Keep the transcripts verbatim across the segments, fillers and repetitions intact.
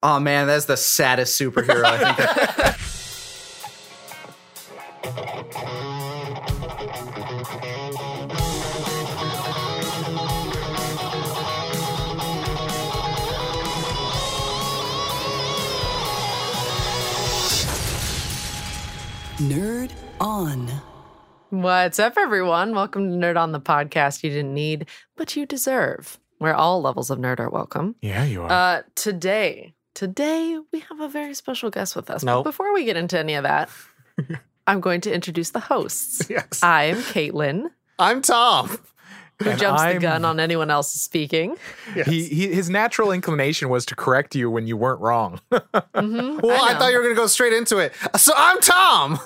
Oh man, that's the saddest superhero I think. Nerd On. What's up, everyone? Welcome to Nerd On, the podcast you didn't need, but you deserve, where all levels of nerd are welcome. Yeah, you are. Uh, today, today we have a very special guest with us. Nope. But before we get into any of that, I'm going to introduce the hosts. Yes. I'm Caitlin. I'm Tom. Who and jumps I'm, the gun on anyone else speaking. Yes. He, he, his natural inclination was to correct you when you weren't wrong. Mm-hmm, well, I, I thought you were going to go straight into it. So I'm Tom.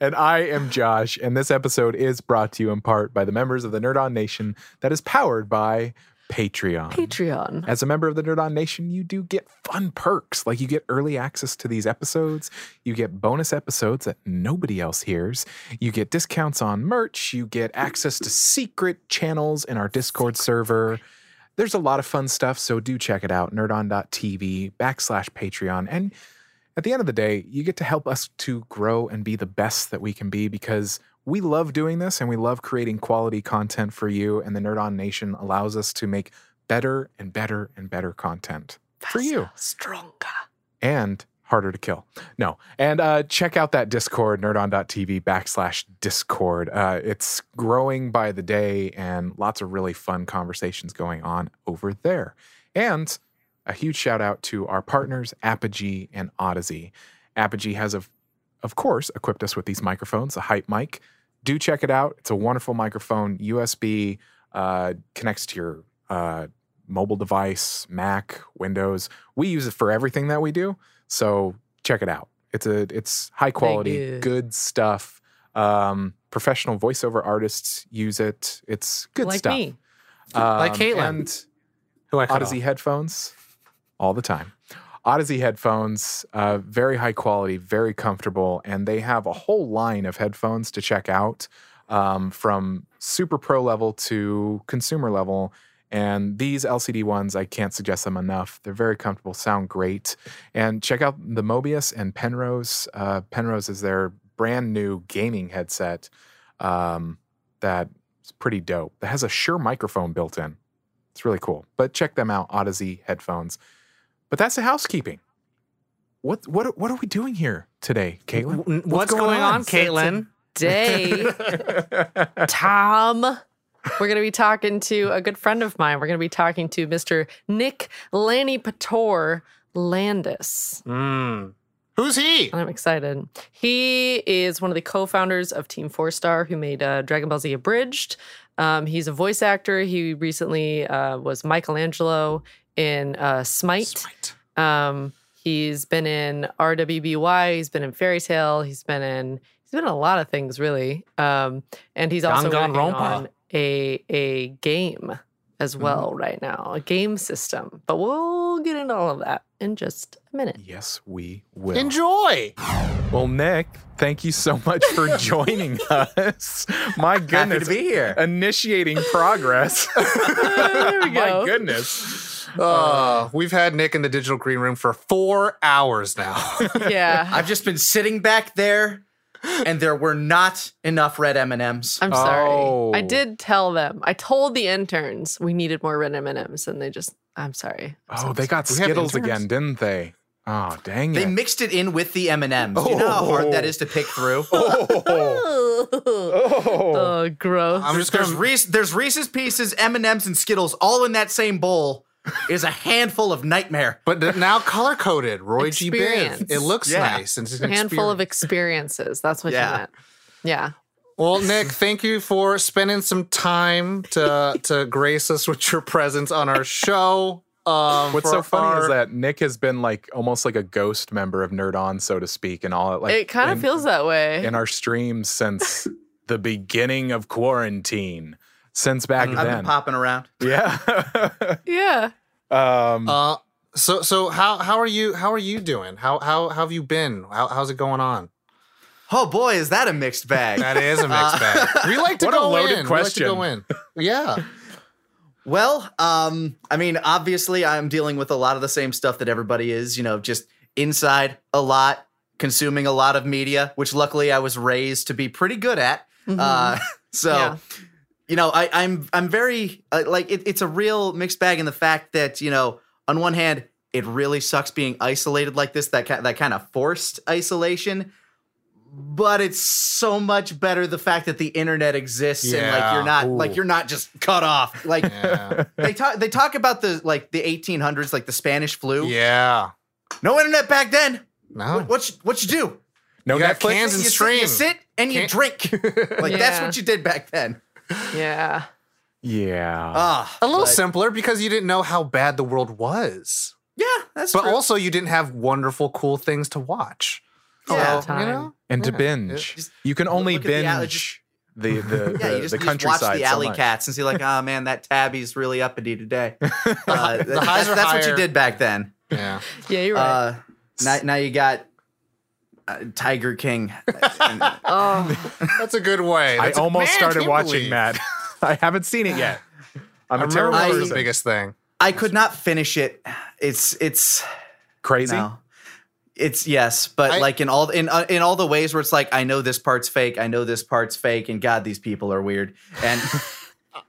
And I am Josh. And this episode is brought to you in part by the members of the Nerd On Nation that is powered by Patreon. Patreon. As a member of the Nerd On Nation, you do get fun perks. Like, you get early access to these episodes. You get bonus episodes that nobody else hears. You get discounts on merch. You get access to secret channels in our Discord server. There's a lot of fun stuff, so do check it out. nerdon.tv backslash Patreon. And at the end of the day, you get to help us to grow and be the best that we can be, because we love doing this and we love creating quality content for you, and the Nerd On Nation allows us to make better and better and better content Faster, for you. Stronger. And harder to kill. No. And uh, check out that Discord, nerdon.tv backslash Discord. Uh, it's growing by the day and lots of really fun conversations going on over there. And a huge shout out to our partners, Apogee and Odyssey. Apogee has a Of course, equipped us with these microphones, a Hype Mic. Do check it out. It's a wonderful microphone, U S B, uh, connects to your uh, mobile device, Mac, Windows. We use it for everything that we do, so check it out. It's a it's high quality, good stuff. Um, professional voiceover artists use it. It's good like stuff. Like me. Um, like Caitlin. And who I Odyssey off. Headphones all the time. Odyssey headphones, uh, very high quality, very comfortable, and they have a whole line of headphones to check out, um, from super pro level to consumer level. And these L C D ones, I can't suggest them enough. They're very comfortable, sound great. And check out the Mobius and Penrose. Uh, Penrose is their brand new gaming headset, um, that's pretty dope. That has a Shure microphone built in. It's really cool. But check them out, Odyssey headphones. But that's the housekeeping. What what what are we doing here today, Caitlin? What's, What's going, going on, on Caitlin? Today, Tom, we're going to be talking to a good friend of mine. We're going to be talking to Mister Nick Lanipator Landis. Mm. Who's he? I'm excited. He is one of the co-founders of Team Four Star, who made uh, Dragon Ball Z Abridged. Um, he's a voice actor. He recently uh, was Michelangelo in uh, Smite. Smite. Um, he's been in R W B Y. He's been in Fairy Tail. He's been in he's been in a lot of things, really. Um, and he's also working on a a game as well mm. right now, a game system. But we'll get into all of that in just a minute. Yes, we will. Enjoy. Well, Nick, thank you so much for joining us. My goodness, happy to be here. Initiating progress. There we go. My goodness. Oh, we've had Nick in the digital green room for four hours now. Yeah. I've just been sitting back there, and there were not enough red M and M's. I'm sorry. Oh. I did tell them. I told the interns we needed more red M and M's, and they just, I'm sorry. I'm oh, so they sorry. got Skittles again, didn't they? Oh, dang it. They mixed it in with the M and M's. Oh. You know how hard that is to pick through? Oh, oh. oh gross. I'm just there's, Reese, there's Reese's Pieces, M and M's, and Skittles all in that same bowl. Is a handful of nightmare. But now color-coded. Roy experience. G. Biv. It looks yeah. nice. And it's a handful of experiences. That's what yeah. you meant. Yeah. Well, Nick, thank you for spending some time to to grace us with your presence on our show. Um, What's so funny our, is that Nick has been like almost like a ghost member of Nerd On, so to speak, and all like, it kind of feels that way. In our streams since the beginning of quarantine. Since back I've then. I've been popping around. Yeah. yeah. Um, uh, so so how how are you how are you doing? How how, how have you been? How, how's it going on? Oh boy, is that a mixed bag? That is a mixed uh, bag. We like to what go a loaded in. Question. We like to go in. Yeah. Well, um, I mean, obviously I'm dealing with a lot of the same stuff that everybody is, you know, just inside a lot, consuming a lot of media, which luckily I was raised to be pretty good at. Mm-hmm. Uh, so, yeah. you know, I, I'm I'm very uh, like it, it's a real mixed bag in the fact that, you know, on one hand, it really sucks being isolated like this, that, that kind of forced isolation. But it's so much better the fact that the internet exists yeah. and like you're not Ooh. like you're not just cut off. Like yeah. they talk they talk about the like the eighteen hundreds, like the Spanish flu. Yeah, no internet back then. No, what what you, what you do? No you Netflix. Cans and you, stream. Sit, you sit and you Can- drink. Like yeah. that's what you did back then. Yeah. Yeah. Uh, A little but, simpler because you didn't know how bad the world was. Yeah, that's but true. But also you didn't have wonderful, cool things to watch. Yeah, so, you know? And yeah. to binge. Just you can only binge the, the, the, yeah, the, you just, the you countryside. Just watch the alley so cats and see like, oh, man, that tabby's really uppity today. Uh, the the that's, that's what you did back then. Yeah, yeah you're right. Uh, now, now you got uh, Tiger King. And, oh, that's a good way. That's I a, almost man, started watching believe. that. I haven't seen it yet. I'm I a terrible I, person. The biggest thing. I could not finish it. It's it's crazy. No. It's yes, but I, like in all in uh, in all the ways where it's like I know this part's fake, I know this part's fake, and God, these people are weird. And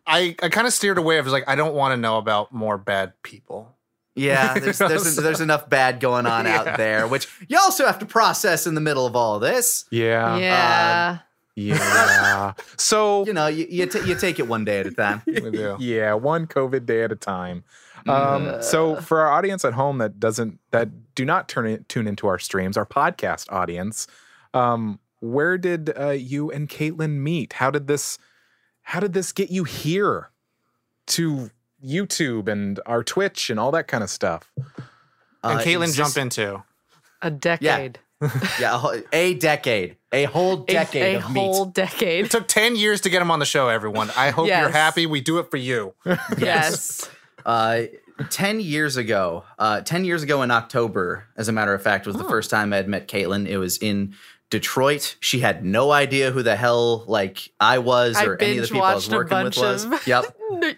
I, I kind of steered away. I was like, I don't want to know about more bad people. Yeah, there's there's, a, there's enough bad going on yeah. out there, which you also have to process in the middle of all this. Yeah, yeah, um, yeah. So you know, you you, t- you take it one day at a time. We do. Yeah, one COVID day at a time. Um, so for our audience at home that doesn't that do not turn in, tune into our streams, our podcast audience, um, where did uh, you and Caitlin meet? How did this how did this get you here to YouTube and our Twitch and all that kind of stuff? And uh, Caitlin jumped into a decade. Yeah, yeah a, whole, a decade. A whole decade a, a of meat. A whole decade. It took ten years to get him on the show, everyone. I hope yes. you're happy. We do it for you. Yes. Uh, ten years ago, uh, ten years ago in October, as a matter of fact, was oh. the first time I had met Caitlin. It was in Detroit. She had no idea who the hell like I was or I any of the people I was working with was. Of, yep.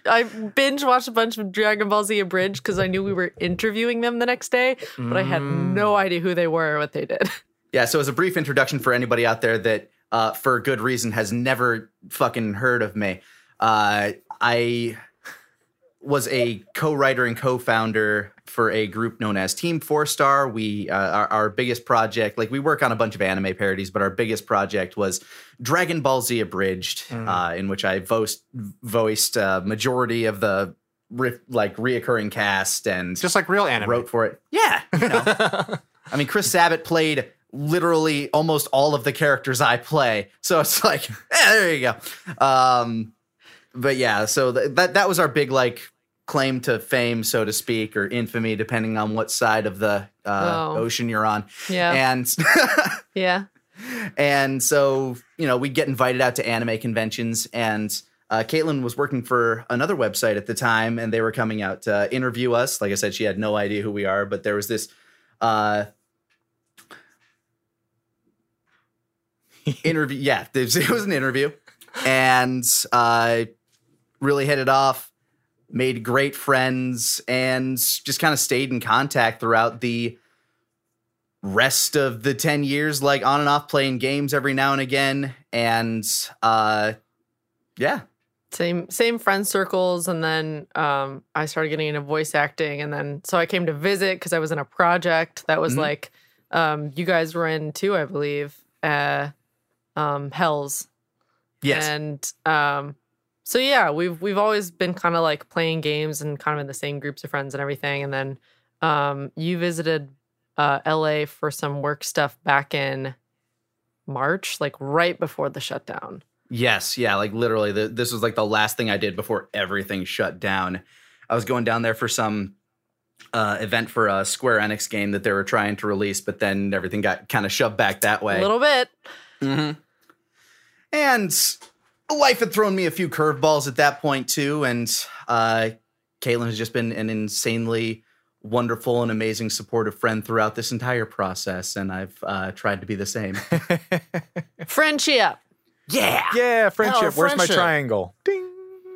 I binge watched a bunch of Dragon Ball Z Abridged because I knew we were interviewing them the next day, but mm. I had no idea who they were or what they did. Yeah, so as a brief introduction for anybody out there that, uh, for good reason, has never fucking heard of me, uh, I... was a co-writer and co-founder for a group known as Team Four Star. We, uh, our, our biggest project, like we work on a bunch of anime parodies, but our biggest project was Dragon Ball Z Abridged, mm. uh, in which I voiced, voiced uh, majority of the re- like reoccurring cast and just like real anime wrote for it. Yeah, you know. I mean, Chris Sabat played literally almost all of the characters I play, so it's like, yeah, there you go. Um, but yeah, so th- that that was our big like. claim to fame, so to speak, or infamy, depending on what side of the uh, oh. ocean you're on. Yeah. And yeah. And so, you know, we'd get invited out to anime conventions, and uh, Caitlin was working for another website at the time, and they were coming out to interview us. Like I said, she had no idea who we are, but there was this uh, interview. Yeah, it was an interview, and I uh, really hit it off. Made great friends, and just kind of stayed in contact throughout the rest of the ten years, like on and off playing games every now and again. And uh, yeah. Same same friend circles. And then um, I started getting into voice acting. And then so I came to visit because I was in a project that was mm-hmm. like um, you guys were in too, I believe, uh, um, Hells. Yes. And um So yeah, we've we've always been kind of like playing games and kind of in the same groups of friends and everything. And then um, you visited uh, L A for some work stuff back in March, like right before the shutdown. Yes, yeah, like literally, the, this was like the last thing I did before everything shut down. I was going down there for some uh, event for a Square Enix game that they were trying to release, but then everything got kind of shoved back that way. A little bit. Mm-hmm. And life had thrown me a few curveballs at that point, too, and uh, Caitlin has just been an insanely wonderful and amazing supportive friend throughout this entire process, and I've uh, tried to be the same. Friendship. Yeah. Yeah, friendship. Oh, friendship. Where's my triangle? Ding.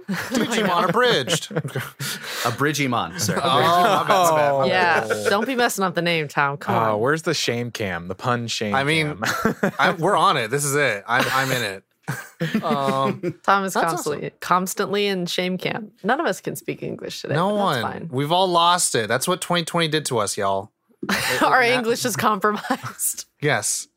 Digimon Abridged. A Bridgimon, sir. Oh, oh. Yeah. Don't be messing up the name, Tom. Come uh, on. Where's the shame cam? The pun shame I mean, cam. I'm, we're on it. This is it. I'm, I'm in it. Um, Tom is constantly awesome. constantly in shame camp. None of us can speak English today. No one. Fine. We've all lost it. That's what twenty twenty did to us, y'all. It, Our it English is compromised. Yes.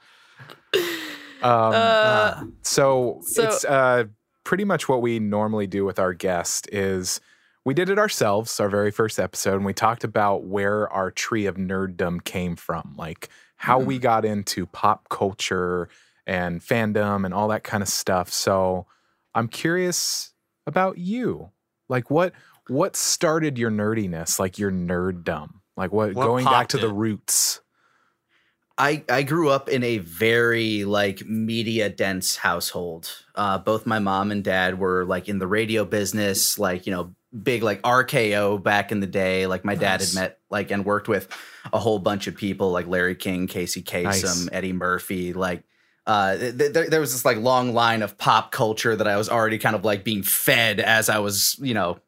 Um, uh, so, so it's uh, pretty much what we normally do with our guest is we did it ourselves, our very first episode, and we talked about where our tree of nerddom came from, like how mm-hmm. we got into pop culture and fandom and all that kind of stuff. So I'm curious about you. Like what what started your nerdiness, like your nerddom? Like what, what going back to it? the roots? I, I grew up in a very like media dense household. Uh, both my mom and dad were like in the radio business, like, you know, big like R K O back in the day. Like my nice. dad had met like and worked with a whole bunch of people like Larry King, Casey Kasem, nice. Eddie Murphy, like. Uh, th- th- there was this like long line of pop culture that I was already kind of like being fed as I was, you know,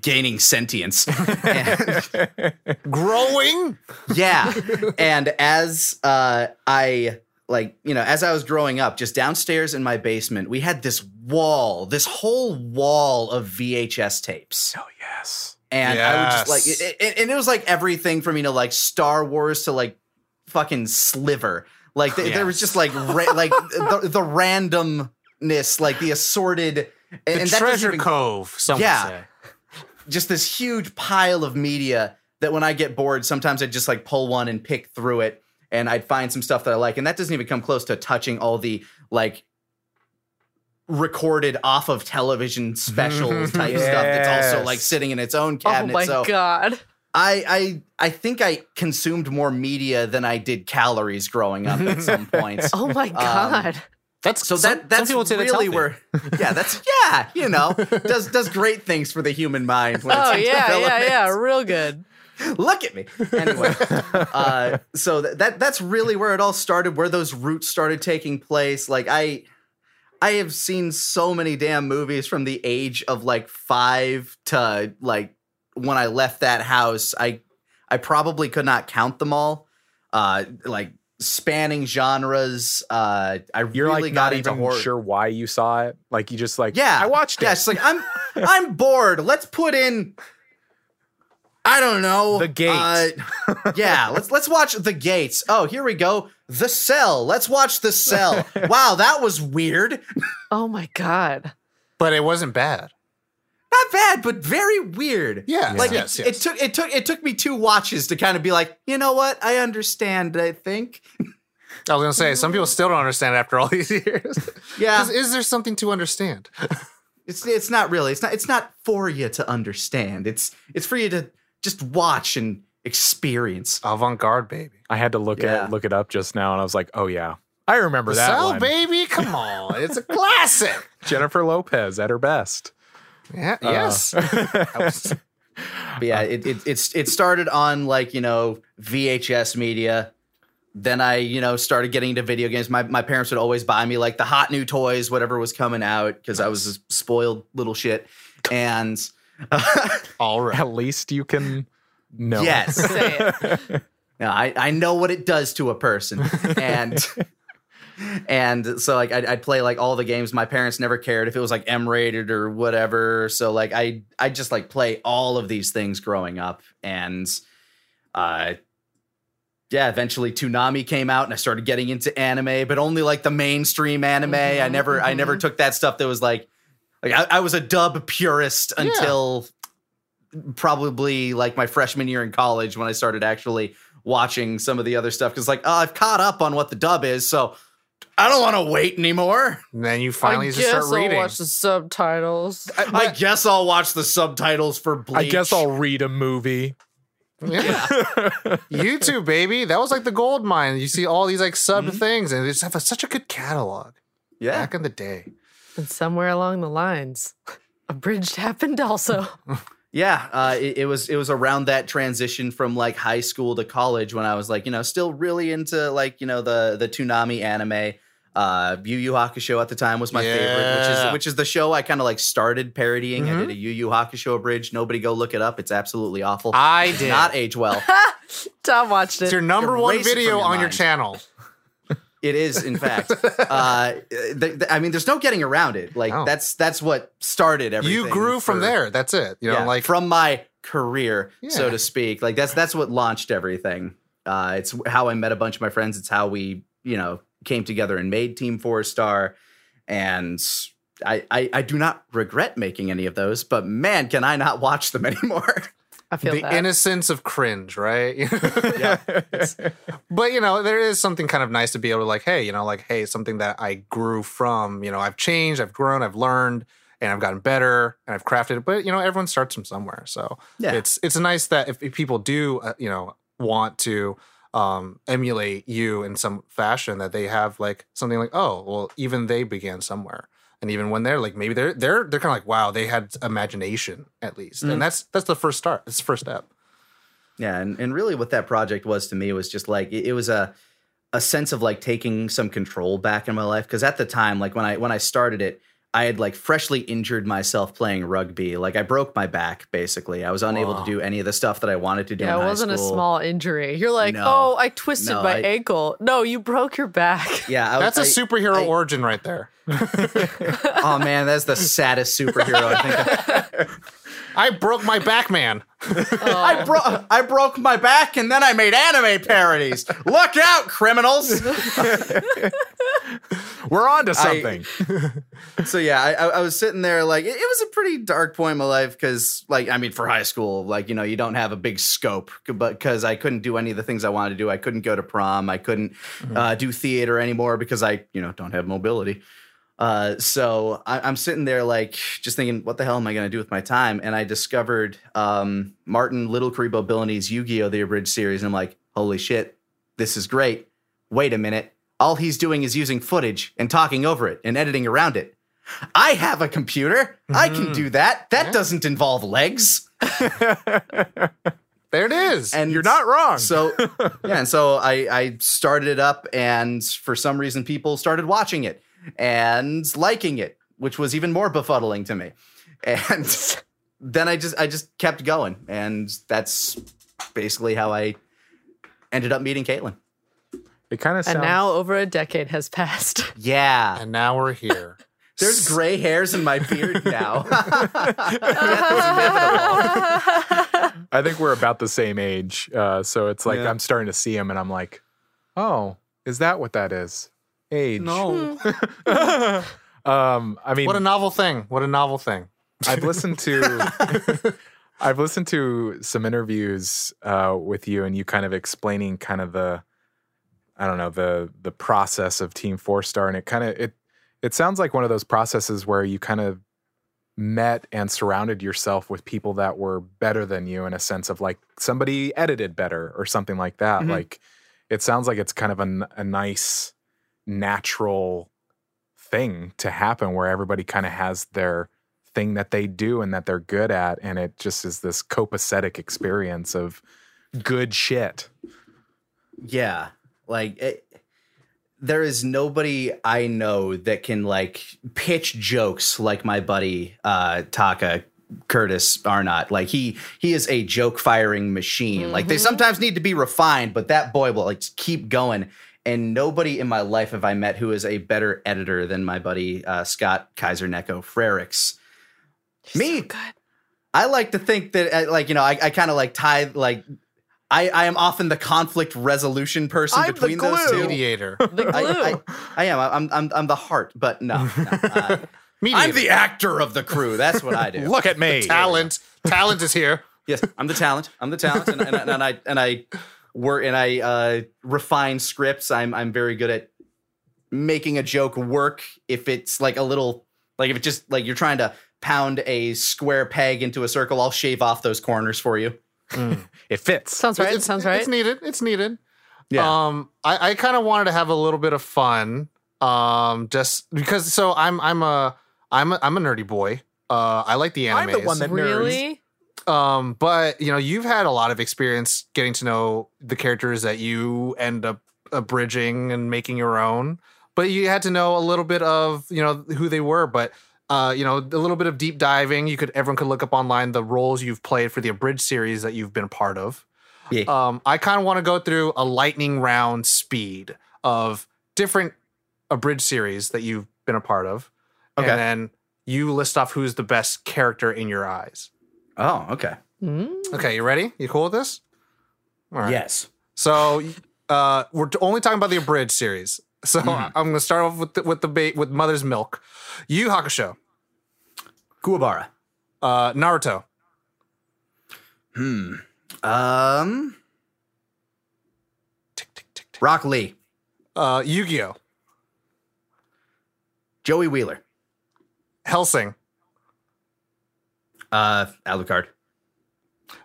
gaining sentience, growing. Yeah, and as uh, I like, you know, as I was growing up, just downstairs in my basement, we had this wall, this whole wall of V H S tapes. Oh yes, and yes. I would just like, it, it, and it was like everything from, you know, like Star Wars to like fucking Sliver. Like, the, yes. there was just, like, ra- like the, the randomness, like, the assorted... And, the and that treasure even, cove, some yeah, would say. Just this huge pile of media that when I get bored, sometimes I'd just, like, pull one and pick through it, and I'd find some stuff that I like. And that doesn't even come close to touching all the, like, recorded off of television specials type yes. stuff that's also, like, sitting in its own cabinet. Oh, my so, God. I, I I think I consumed more media than I did calories growing up at some point. Oh my god. Um, that's so that that's some people say really where yeah, that's yeah, you know, does does great things for the human mind when oh, it's yeah, yeah, yeah, real good. Look at me. Anyway, uh, so that that's really where it all started, where those roots started taking place. Like I I have seen so many damn movies from the age of like five to like when I left that house, I I probably could not count them all, uh, like spanning genres. Uh, I You're really like got not into even horror. Sure why you saw it. Like you just like yeah, I watched yeah, it. It's like I'm I'm bored. Let's put in I don't know The Gate. Uh, yeah, let's let's watch The Gates. Oh, here we go. The Cell. Let's watch The Cell. Wow, that was weird. Oh my god! But it wasn't bad. Not bad, but very weird. Yeah, like yes, it, yes. it took it took it took me two watches to kind of be like, you know what? I understand. I think. I was gonna say some people still don't understand after all these years. Yeah, is, is there something to understand? It's it's not really. It's not it's not for you to understand. It's it's for you to just watch and experience. Avant-garde, baby. I had to look yeah. at look it up just now, and I was like, oh yeah, I remember that. So, one. baby, come on, it's a classic. Jennifer Lopez at her best. Yeah. Yes. Uh, was, but yeah. It, it it's it started on like you know V H S media. Then I you know started getting into video games. My my parents would always buy me like the hot new toys, whatever was coming out, because I was a spoiled little shit. And uh, all right, at least you can know. Yes. Say it. No, I I know what it does to a person, and. And so, like, I'd, I'd play, like, all the games. My parents never cared if it was, like, M-rated or whatever. So, like, I I just, like, play all of these things growing up. And, uh, yeah, eventually Toonami came out, and I started getting into anime. But only, like, the mainstream anime. Mm-hmm. I never I never took that stuff that was, like, like I, I was a dub purist until yeah. probably, like, my freshman year in college when I started actually watching some of the other stuff. Because, like, oh, I've caught up on what the dub is, so... I don't want to wait anymore. And then you finally I just start I'll reading. I guess I'll watch the subtitles. I, I guess I'll watch the subtitles for Bleach. I guess I'll read a movie. Yeah. YouTube, baby. That was like the gold mine. You see all these like sub mm-hmm. things, and they just have a, such a good catalog. Yeah. Back in the day. And somewhere along the lines, Abridged happened also. Yeah, uh, it, it was it was around that transition from like high school to college when I was like, you know, still really into like, you know, the the Toonami anime. Uh, Yu Yu Hakusho at the time was my yeah. favorite, which is which is the show I kind of like started parodying. Mm-hmm. I did a Yu Yu Hakusho Abridged. Nobody go look it up. It's absolutely awful. I did. Not age well. Tom watched it. It's your number Erase one video your on mind. Your channel. It is, in fact. Uh, th- th- I mean, there's no getting around it. Like, no. that's that's what started everything. You grew for, from there. That's it. You know, yeah, like from my career, yeah. so to speak. Like, that's that's what launched everything. Uh, it's how I met a bunch of my friends. It's how we, you know, came together and made Team Four Star. And I, I, I do not regret making any of those, but man, can I not watch them anymore. I feel the that. Innocence of cringe, right? yeah. It's, but, you know, there is something kind of nice to be able to like, hey, you know, like, hey, something that I grew from, you know, I've changed, I've grown, I've learned, and I've gotten better, and I've crafted it. But, you know, everyone starts from somewhere. So yeah. it's it's nice that if, if people do, uh, you know, want to um, emulate you in some fashion, that they have like something like, oh, well, even they began somewhere. And even when they're like, maybe they're they're they're kind of like, wow, they had imagination at least, mm-hmm. and that's that's the first start. It's the first step. Yeah, and, and really, what that project was to me was just like it, it was a a sense of like taking some control back in my life, because at the time, like when I when I started it, I had like freshly injured myself playing rugby. Like I broke my back basically. I was unable wow. to do any of the stuff that I wanted to do. Yeah, in it wasn't high school. A small injury. You're like, no, oh, I twisted no, my I, ankle. No, you broke your back. Yeah, I, that's I, a superhero I, origin right there. Oh man, that's the saddest superhero I think. I broke my back, man. Oh. I broke I broke my back, and then I made anime parodies. Look out, criminals! We're on to something. I, so yeah, I, I was sitting there like it, it was a pretty dark point in my life because, like, I mean, for high school, like you know, you don't have a big scope, but because I couldn't do any of the things I wanted to do, I couldn't go to prom, I couldn't mm-hmm. uh, do theater anymore because I, you know, don't have mobility. Uh, so I, I'm sitting there like just thinking, what the hell am I going to do with my time? And I discovered um, Martin Little Karibo Billini's Yu-Gi-Oh! The Abridged series. And I'm like, holy shit, this is great. Wait a minute. All he's doing is using footage and talking over it and editing around it. I have a computer. Mm-hmm. I can do that. That yeah. doesn't involve legs. There it is. And you're not wrong. So yeah, and so I, I started it up, and for some reason people started watching it and liking it, which was even more befuddling to me. And then I just I just kept going. And that's basically how I ended up meeting Caitlin. It kind of sounds... And now over a decade has passed. Yeah. And now we're here. There's gray hairs in my beard now. I think we're about the same age. Uh, so it's like yeah. I'm starting to see him and I'm like, oh, is that what that is? Age. No. um, I mean, what a novel thing. What a novel thing. I've listened to I've listened to some interviews uh, with you, and you kind of explaining kind of the I don't know, the the process of Team Four Star, and it kind of it it sounds like one of those processes where you kind of met and surrounded yourself with people that were better than you in a sense of like somebody edited better or something like that. Mm-hmm. Like it sounds like it's kind of a, a nice natural thing to happen where everybody kind of has their thing that they do and that they're good at, and it just is this copacetic experience of good shit. Yeah, like it, there is nobody I know that can like pitch jokes like my buddy uh Taka Curtis Arnott. Like he he is a joke firing machine. Mm-hmm. Like they sometimes need to be refined, but that boy will like keep going. And nobody in my life have I met who is a better editor than my buddy, uh, Scott KaiserNeko Frerichs. Me, so I like to think that, like, you know, I, I kind of like tie, like, I, I am often the conflict resolution person I'm between the glue. Those two. Mediator. The glue. I, I, I am. I'm, I'm, I'm the heart, but no. no uh, I'm the actor of the crew. That's what I do. Look at me. The talent. Talent is here. Yes, I'm the talent. I'm the talent. And, and, and, and I, and I, We're and I uh, refine scripts. I'm I'm very good at making a joke work if it's like a little like if it just like you're trying to pound a square peg into a circle. I'll shave off those corners for you. Mm. It fits. Sounds right. It sounds right. It's needed. It's needed. Yeah. Um. I, I kind of wanted to have a little bit of fun. Um. Just because. So I'm I'm a I'm a, I'm a nerdy boy. Uh. I like the animes. I'm the one that nerds. Really? Um, but, you know, you've had a lot of experience getting to know the characters that you end up abridging and making your own. but you had to know a little bit of, you know, who they were, but uh, you know, a little bit of deep diving. You could, everyone could look up online the roles you've played for the Abridged series that you've been a part of. Yeah. Um, I kind of want to go through a lightning round speed of different Abridged series that you've been a part of. Okay. And then you list off who's the best character in your eyes. Oh, okay. Mm. Okay, you ready? You cool with this? All right. Yes. So uh, we're only talking about the Abridged series. So mm. I'm going to start off with the, with the bait with Mother's Milk. Yu Hakusho. Kuwabara. Uh, Naruto. Hmm. Um. Tick, tick, tick, tick. Rock Lee. Uh, Yu-Gi-Oh. Joey Wheeler. Helsing. Uh, Alucard.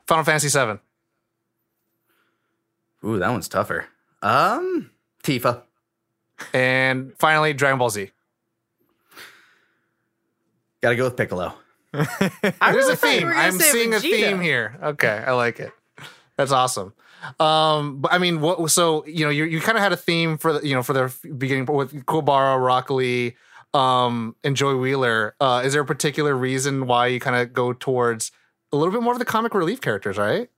Final Fantasy seven. Ooh, that one's tougher. Um, Tifa. And finally, Dragon Ball Z. Gotta go with Piccolo. There's really a theme. I'm seeing Vegeta. a theme here. Okay, I like it. That's awesome. Um, but I mean, what? So you know, you you kind of had a theme for the, you know for the beginning with Kuwabara, Rock Lee, um, and Joy Wheeler. Uh, is there a particular reason why you kind of go towards a little bit more of the comic relief characters, right?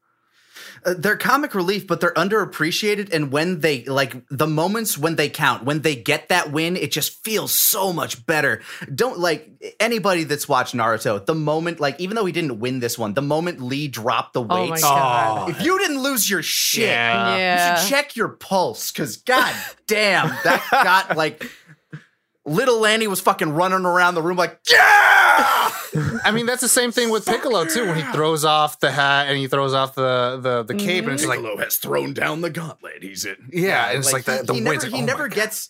Uh, they're comic relief, but they're underappreciated. And when they, like, the moments when they count, when they get that win, it just feels so much better. Don't, like, anybody that's watched Naruto, the moment, like, even though he didn't win this one, the moment Lee dropped the weights. Oh my God. If you didn't lose your shit, yeah. Yeah. You should check your pulse, because God damn, that got, like... Little Lanny was fucking running around the room like, yeah! I mean, that's the same thing with Piccolo, too, when he throws off the hat and he throws off the the, the cape. Mm-hmm. And it's Piccolo like, has thrown down the gauntlet. He's in. Yeah, and it's like, like he, the, the wind's like, He oh never gets...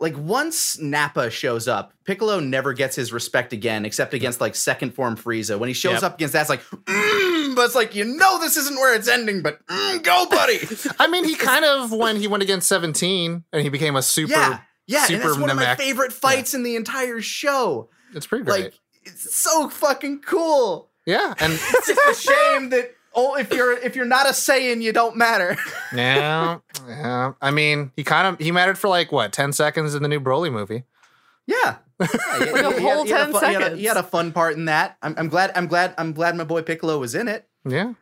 Like, once Nappa shows up, Piccolo never gets his respect again, except against, like, second form Frieza. When he shows yep. up against that, it's like, mm, but it's like, you know this isn't where it's ending, but mm, go, buddy! I mean, he kind of, when he went against seventeen, and he became a super... Yeah. Yeah, Super and it's one of my favorite fights yeah. in the entire show. It's pretty great. Like, it's so fucking cool. Yeah, and it's just a shame that oh, if you're if you're not a Saiyan, you don't matter. yeah, yeah. I mean, he kind of he mattered for like what ten seconds in the new Broly movie. Yeah, yeah he, like a whole he had, ten he fun, seconds. He had, a, he had a fun part in that. I'm, I'm glad. I'm glad. I'm glad my boy Piccolo was in it. Yeah,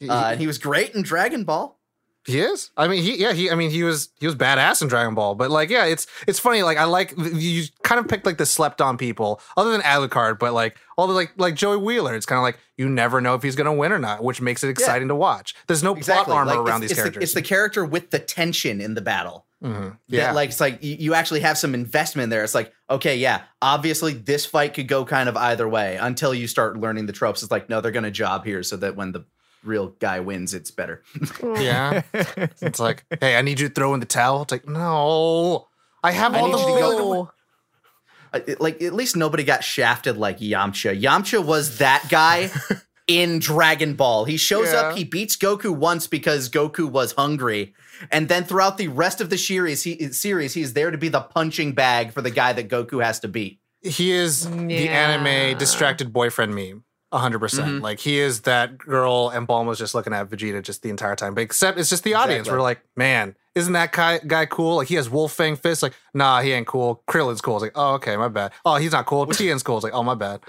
he, uh, he, and he was great in Dragon Ball. He is. I mean, he, yeah, he, I mean, he was, he was badass in Dragon Ball, but like, yeah, it's, it's funny. Like, I like, you kind of picked like the slept on people other than Alucard, but like all the, like, like Joey Wheeler, it's kind of like, you never know if he's going to win or not, which makes it exciting yeah. to watch. There's no exactly. plot armor like, around it's, these it's characters. The, it's the character with the tension in the battle. Mm-hmm. Yeah. That, like, it's like you, you actually have some investment there. It's like, okay, yeah, obviously this fight could go kind of either way until you start learning the tropes. It's like, no, they're going to job here so that when the real guy wins, it's better. yeah. It's like, hey, I need you to throw in the towel. It's like, no, I have I all need the you to go. I, like, at least nobody got shafted like Yamcha. Yamcha was that guy in Dragon Ball. He shows yeah. up, he beats Goku once because Goku was hungry. And then throughout the rest of the series, he, series, he's there to be the punching bag for the guy that Goku has to beat. He is yeah. the anime distracted boyfriend meme. one hundred percent. Mm-hmm. Like, he is that girl, and Bulma's just looking at Vegeta just the entire time. But except it's just the audience. Exactly. We're like, man, isn't that guy, guy cool? Like, he has Wolf Fang Fist. Like, nah, he ain't cool. Krillin's cool. It's like, oh, okay, my bad. Oh, he's not cool. Tien's cool. It's like, oh, my bad.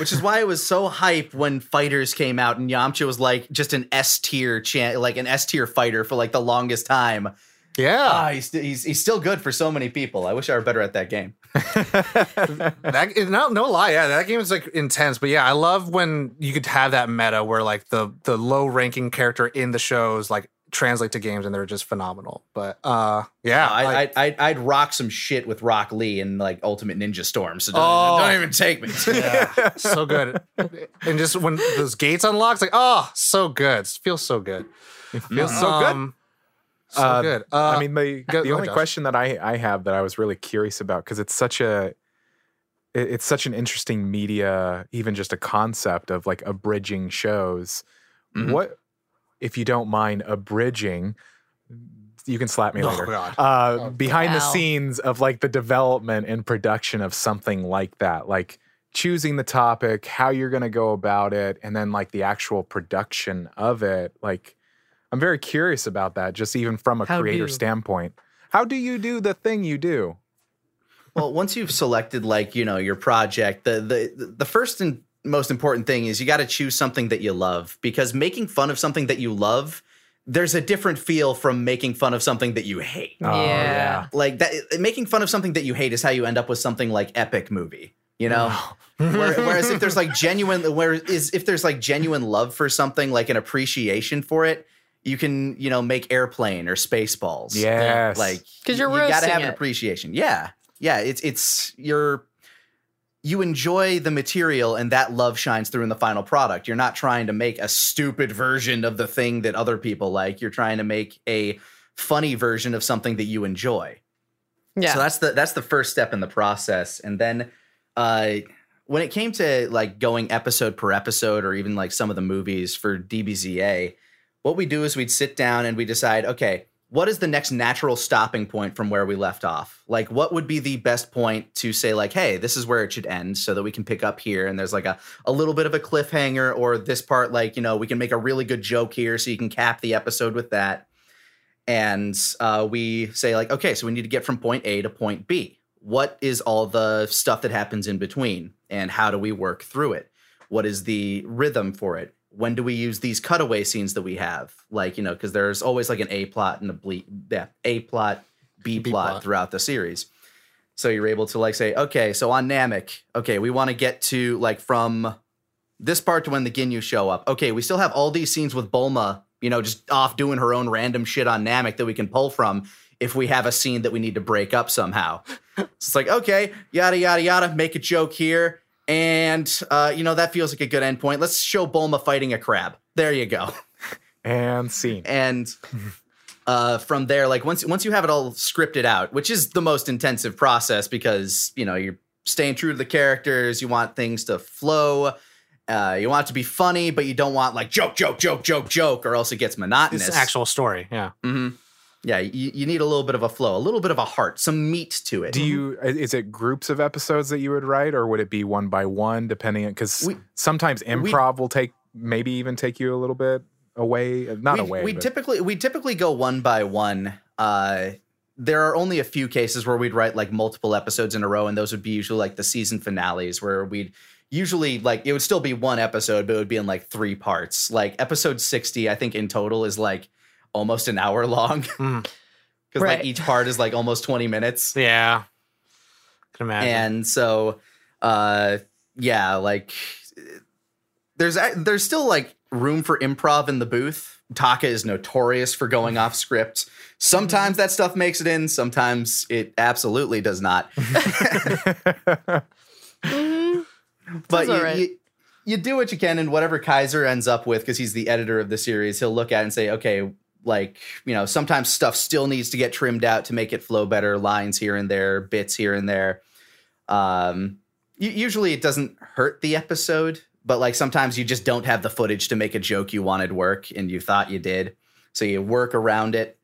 Which is why it was so hype when Fighters came out, and Yamcha was, like, just an S-tier, chan- like, an S-tier fighter for, like, the longest time. Yeah. Uh, he's, he's he's still good for so many people. I wish I were better at that game. that, no, no lie. Yeah, that game is like intense. But yeah, I love when you could have that meta where like the the low ranking character in the shows like translate to games and they're just phenomenal. But uh, yeah. I, like, I, I, I'd rock some shit with Rock Lee and like Ultimate Ninja Storm. So don't, oh, don't even take me. yeah, so good. And just when those gates unlock, like, oh, so good. It feels so good. It feels mm-hmm. so um, good. So uh, good. Uh, I mean, the, go, the only question that I, I have that I was really curious about, because it's such a it, it's such an interesting media, even just a concept of like abridging shows. Mm-hmm. What, if you don't mind abridging, you can slap me oh, later. God. Uh, oh, behind wow. the scenes of like the development and production of something like that, like choosing the topic, how you're going to go about it, and then like the actual production of it, like. I'm very curious about that, just even from a How creator standpoint. How do you do the thing you do? Well, once you've selected, like, you know, your project, the the the first and most important thing is you got to choose something that you love, because making fun of something that you love, there's a different feel from making fun of something that you hate. Oh, yeah. Like that, making fun of something that you hate is how you end up with something like Epic Movie, you know? Where, whereas if there's like genuine, where is if there's like genuine love for something, like an appreciation for it, you can, you know, make Airplane or Spaceballs. Yes. Like, because you're you got to have it. An appreciation. Yeah. Yeah, it's it's you're you enjoy the material, and that love shines through in the final product. You're not trying to make a stupid version of the thing that other people like. You're trying to make a funny version of something that you enjoy. Yeah. So that's the that's the first step in the process. And then uh, when it came to like going episode per episode, or even like some of the movies for D B Z A, what we do is we'd sit down and we decide, okay, what is the next natural stopping point from where we left off? Like, what would be the best point to say, like, hey, this is where it should end, so that we can pick up here, and there's like a, a little bit of a cliffhanger, or this part, like, you know, we can make a really good joke here, so you can cap the episode with that. And uh, we say, like, okay, so we need to get from point A to point B. What is all the stuff that happens in between, and how do we work through it? What is the rhythm for it? When do we use these cutaway scenes that we have? Like, you know, because there's always like an A plot and a ble- yeah, A plot, B, B plot, plot throughout the series. So you're able to like say, okay, so on Namek, okay, we want to get to like from this part to when the Ginyu show up. Okay, we still have all these scenes with Bulma, you know, just off doing her own random shit on Namek that we can pull from if we have a scene that we need to break up somehow. So it's like, okay, yada, yada, yada, make a joke here. And, uh, you know, that feels like a good endpoint. Let's show Bulma fighting a crab. There you go. And scene. And uh, from there, like once once you have it all scripted out, which is the most intensive process because, you know, you're staying true to the characters. You want things to flow. Uh, you want it to be funny, but you don't want like joke, joke, joke, joke, joke, or else it gets monotonous. It's an actual story. Yeah. Mm-hmm. Yeah, you, you need a little bit of a flow, a little bit of a heart, some meat to it. Do you? Is it groups of episodes that you would write, or would it be one by one, depending on? Because sometimes improv we, will take, maybe even take you a little bit away, not we, away. We but. typically we typically go one by one. Uh, there are only a few cases where we'd write like multiple episodes in a row, and those would be usually like the season finales, where we'd usually like it would still be one episode, but it would be in like three parts. Like episode sixty, I think in total is like almost an hour long because mm. right. like each part is like almost twenty minutes. Yeah. Can imagine. And so, uh, yeah, like there's, there's still like room for improv in the booth. Taka is notorious for going off script. Sometimes that stuff makes it in. Sometimes it absolutely does not. mm-hmm. But you, right. you, you do what you can, and whatever Kaiser ends up with, because he's the editor of the series, he'll look at it and say, okay, like, you know, sometimes stuff still needs to get trimmed out to make it flow better. Lines here and there, bits here and there. Um, usually it doesn't hurt the episode, but like sometimes you just don't have the footage to make a joke you wanted work and you thought you did. So you work around it.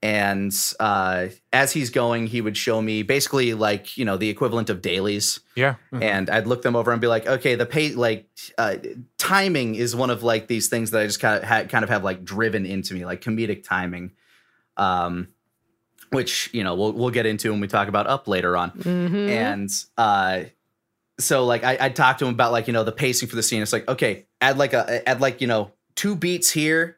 And uh, as he's going, he would show me basically like, you know, the equivalent of dailies. Yeah. Mm-hmm. And I'd look them over and be like, OK, the pay like uh, timing is one of like these things that I just kind of ha- kind of have like driven into me, like comedic timing, um, which, you know, we'll we'll get into when we talk about Up later on. Mm-hmm. And uh, so like I, I'd talk to him about like, you know, the pacing for the scene. It's like, OK, add like a add like, you know, two beats here,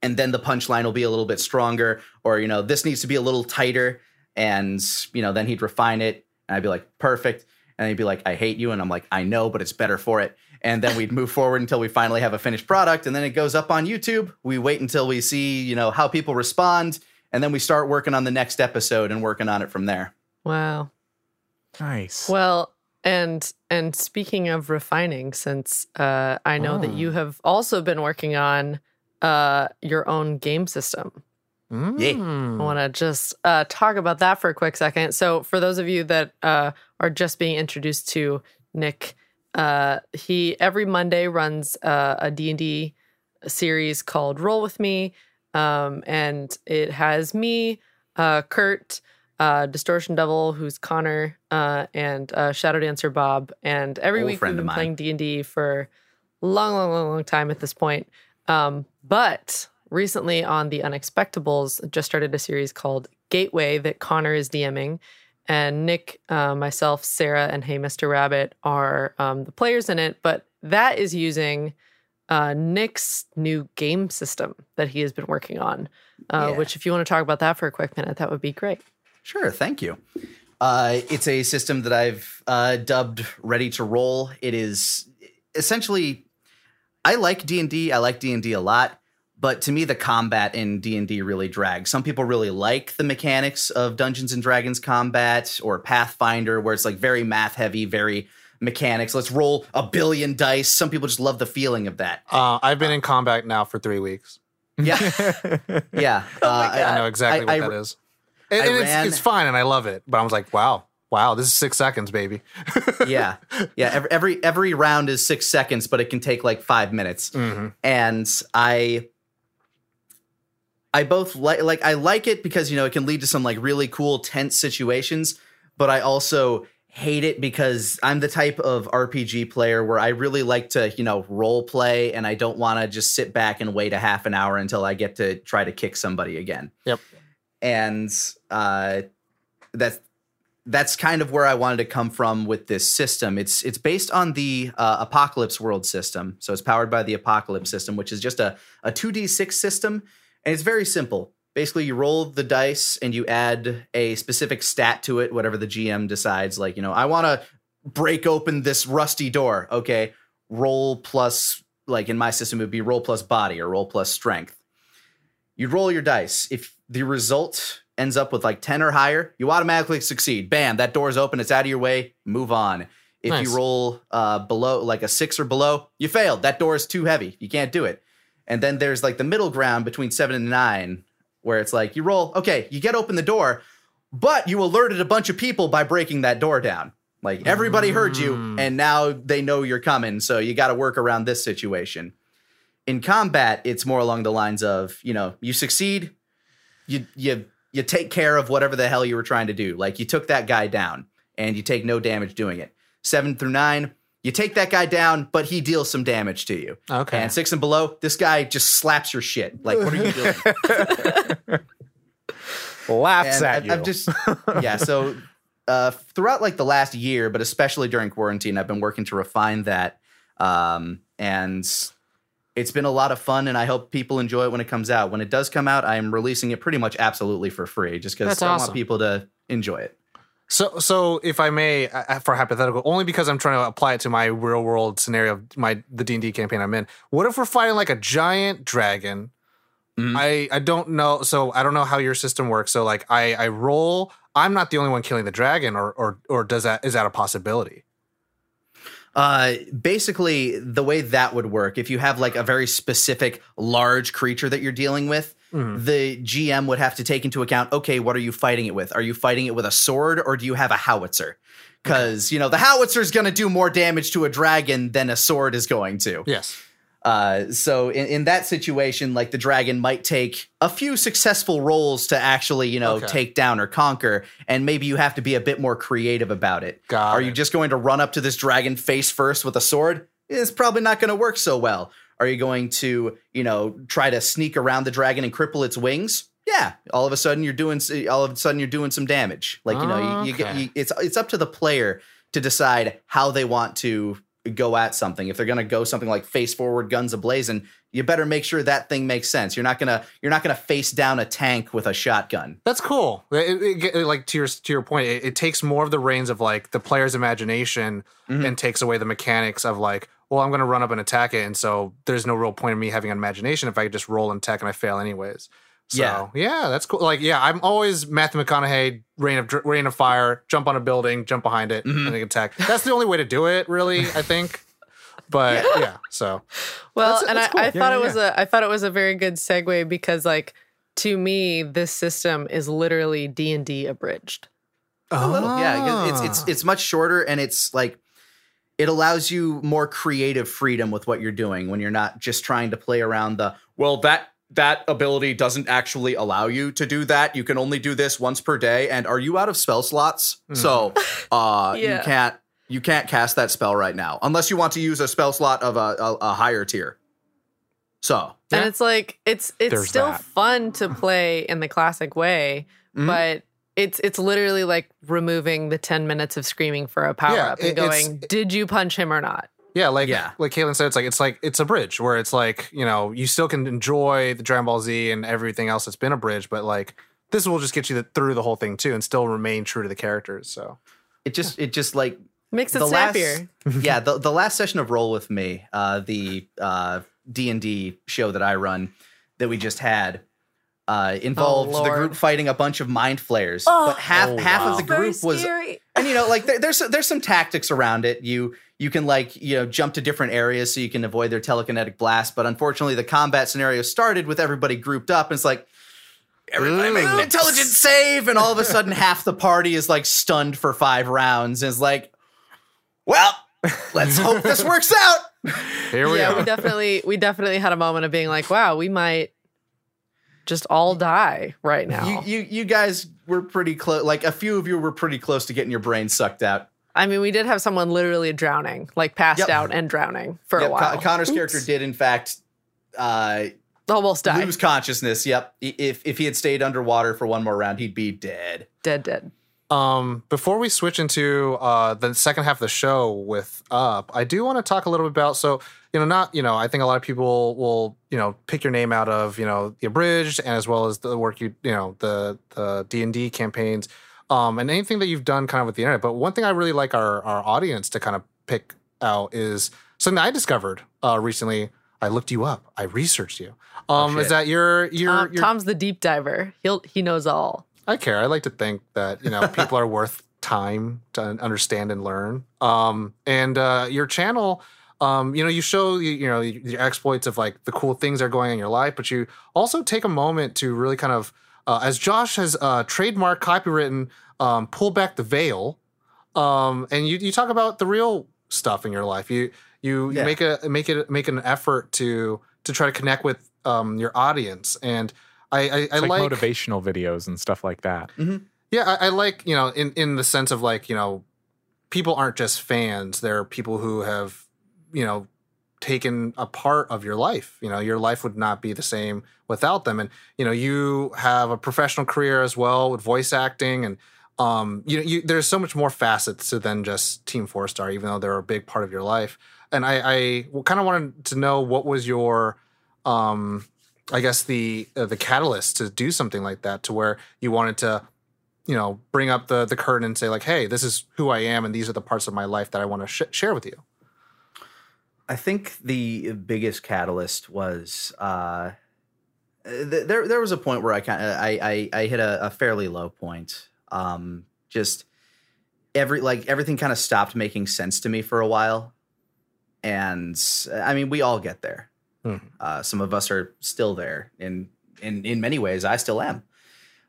and then the punchline will be a little bit stronger, or, you know, this needs to be a little tighter. And, you know, then he'd refine it, and I'd be like, perfect. And he'd be like, I hate you. And I'm like, I know, but it's better for it. And then we'd move forward until we finally have a finished product. And then it goes up on YouTube. We wait until we see, you know, how people respond. And then we start working on the next episode and working on it from there. Wow. Nice. Well, and and speaking of refining, since uh, I know oh. that you have also been working on uh your own game system. Mm. I want to just uh talk about that for a quick second. So for those of you that uh are just being introduced to Nick, uh he every Monday runs uh, a D and D series called Roll with Me, um and it has me, uh Kurt, uh Distortion Devil, who's Connor, uh and uh Shadow Dancer Bob, and every Old week we've been playing D and D for long long long long time at this point. Um, but recently on The Unexpectables, just started a series called Gateway that Connor is DMing. And Nick, uh, myself, Sarah, and Hey Mister Rabbit are um, the players in it. But that is using uh, Nick's new game system that he has been working on, uh, yeah. which if you want to talk about that for a quick minute, that would be great. Sure. Thank you. Uh, it's a system that I've uh, dubbed Ready to Roll. It is essentially, I like D and D. I like D and D a lot. But to me, the combat in D and D really drags. Some people really like the mechanics of Dungeons and Dragons combat or Pathfinder, where it's like very math heavy, very mechanics. Let's roll a billion dice. Some people just love the feeling of that. Uh, I've been uh, in combat now for three weeks. Yeah. yeah. Uh, oh I, I know exactly I, what I, that is. And, and ran, it's, it's fine, and I love it. But I was like, wow. Wow, this is six seconds, baby. yeah. Yeah. Every, every every round is six seconds, but it can take like five minutes. Mm-hmm. And I... I both like, like, I like it because, you know, it can lead to some like really cool, tense situations, but I also hate it because I'm the type of R P G player where I really like to, you know, role play, and I don't want to just sit back and wait a half an hour until I get to try to kick somebody again. Yep. And uh, that's, that's kind of where I wanted to come from with this system. It's, it's based on the uh, Apocalypse World system. So it's powered by the Apocalypse system, which is just a, a two D six system. And it's very simple. Basically, you roll the dice and you add a specific stat to it, whatever the G M decides. Like, you know, I want to break open this rusty door. Okay, roll plus, like in my system, it would be roll plus body or roll plus strength. You roll your dice. If the result ends up with like ten or higher, you automatically succeed. Bam, that door's open. It's out of your way. Move on. If nice. you roll uh, below, like a six or below, you failed. That door is too heavy. You can't do it. And then there's like the middle ground between seven and nine where it's like you roll. OK, you get open the door, but you alerted a bunch of people by breaking that door down. Like everybody mm. heard you and now they know you're coming. So you got to work around this situation. In combat, it's more along the lines of, you know, you succeed. You you you take care of whatever the hell you were trying to do. Like you took that guy down and you take no damage doing it. Seven through nine. You take that guy down, but he deals some damage to you. Okay. And six and below, this guy just slaps your shit. Like, what are you doing? Laughs at I, you. I've just, yeah, so uh, throughout, like, the last year, but especially during quarantine, I've been working to refine that. Um, and it's been a lot of fun, and I hope people enjoy it when it comes out. When it does come out, I'm releasing it pretty much absolutely for free just because I awesome. want people to enjoy it. So, so if I may, uh, for hypothetical, only because I'm trying to apply it to my real world scenario of my the D and D campaign I'm in. What if we're fighting like a giant dragon? Mm-hmm. I, I don't know. So I don't know how your system works. So like I, I roll. I'm not the only one killing the dragon, or or or does that is that a possibility? Uh, basically, the way that would work, if you have like a very specific large creature that you're dealing with. Mm-hmm. The G M would have to take into account, okay, what are you fighting it with? Are you fighting it with a sword or do you have a howitzer? Because, you know, the howitzer is going to do more damage to a dragon than a sword is going to. Yes. Uh, so in, in that situation, like the dragon might take a few successful rolls to actually, you know, okay. take down or conquer. And maybe you have to be a bit more creative about it. Got are it. you just going to run up to this dragon face first with a sword? It's probably not going to work so well. Are you going to, you know, try to sneak around the dragon and cripple its wings? Yeah, all of a sudden you're doing all of a sudden you're doing some damage. Like, you know, you, okay. you get you, it's it's up to the player to decide how they want to go at something. If they're going to go something like face forward, guns ablazing, you better make sure that thing makes sense. You're not going to you're not going to face down a tank with a shotgun. That's cool. It, it, it, like to your to your point, it, it takes more of the reins of like the player's imagination mm-hmm. and takes away the mechanics of like, well, I'm going to run up and attack it, and so there's no real point in me having an imagination if I just roll and attack and I fail anyways. So, yeah, yeah that's cool. Like, yeah, I'm always Matthew McConaughey, rain of rain of fire, jump on a building, jump behind it, mm-hmm. and then attack. That's the only way to do it, really, I think. But yeah, yeah so well, that's, and that's cool. I, I yeah, thought yeah, it was yeah. a I thought it was a very good segue because, like, to me, this system is literally D and D abridged. Oh, a little, yeah, it's it's it's much shorter, and it's like. It allows you more creative freedom with what you're doing when you're not just trying to play around the, well, that that ability doesn't actually allow you to do that. You can only do this once per day. And are you out of spell slots? Mm. So uh, yeah. you can't you can't cast that spell right now unless you want to use a spell slot of a, a, a higher tier. So and yeah. it's like it's it's There's still that. fun to play in the classic way. Mm-hmm. But it's it's literally like removing the ten minutes of screaming for a power yeah, up and it, going, did you punch him or not? Yeah, like yeah. like Caitlin said, it's like it's like it's a bridge where it's like, you know, you still can enjoy the Dragon Ball Z and everything else that's been a bridge, but like this will just get you the, through the whole thing too, and still remain true to the characters. So it just it just like makes it snappier. Last, yeah, the the last session of Roll with Me, uh, the uh, D and D show that I run, that we just had, uh, involved oh, the group fighting a bunch of mind flayers. Oh, but half oh, half wow. of the group Very was, scary. And you know, like there, there's there's some tactics around it. You. You can, like, you know, jump to different areas so you can avoid their telekinetic blast. But unfortunately, the combat scenario started with everybody grouped up. And it's like, everybody make an intelligent save. And all of a sudden, half the party is, like, stunned for five rounds. And it's like, well, let's hope this works out. Here we yeah, are. Yeah, we definitely, we definitely had a moment of being like, wow, we might just all die right now. You, you, you guys were pretty close. Like, a few of you were pretty close to getting your brain sucked out. I mean, we did have someone literally drowning, like passed yep. out and drowning for yep. a while. Con- Connor's Oops. character did, in fact, uh, almost die. Lose consciousness. Yep. If if he had stayed underwater for one more round, he'd be dead. Dead, dead. Um, before we switch into uh, the second half of the show with Up, I do want to talk a little bit about, so, you know, not, you know, I think a lot of people will, you know, pick your name out of, you know, the Abridged and as well as the work you, you know, the, the D and D campaigns. Um, and anything that you've done kind of with the internet. But one thing I really like our, our audience to kind of pick out is something I discovered uh, recently. I looked you up. I researched you. Um, oh, is that you're you're, Tom, you're Tom's the deep diver. He'll he knows all. I care. I like to think that, you know, people are worth time to understand and learn. Um, and uh, your channel, um, you know, you show you, you know your exploits of like the cool things that are going on in your life, but you also take a moment to really kind of. Uh, as Josh has uh, trademarked, copywritten, um, pull back the veil, um, and you, you talk about the real stuff in your life. You you, yeah. you make a make it make an effort to to try to connect with um, your audience, and I, I, it's I like, like motivational videos and stuff like that. Mm-hmm. Yeah, I, I like you know in, in the sense of like you know people aren't just fans; they're people who have you know. taken a part of your life. You know, your life would not be the same without them. And, you know, you have a professional career as well with voice acting. And, um, you know, you, there's so much more facets to than just Team Four Star, even though they're a big part of your life. And I, I kind of wanted to know what was your, um, I guess, the uh, the catalyst to do something like that, to where you wanted to, you know, bring up the, the curtain and say like, hey, this is who I am. And these are the parts of my life that I want to sh- share with you. I think the biggest catalyst was uh, th- there. There was a point where I kind of I, I I hit a, a fairly low point. Um, just every like everything kind of stopped making sense to me for a while, and I mean we all get there. Mm-hmm. Uh, some of us are still there, and in, in in many ways I still am.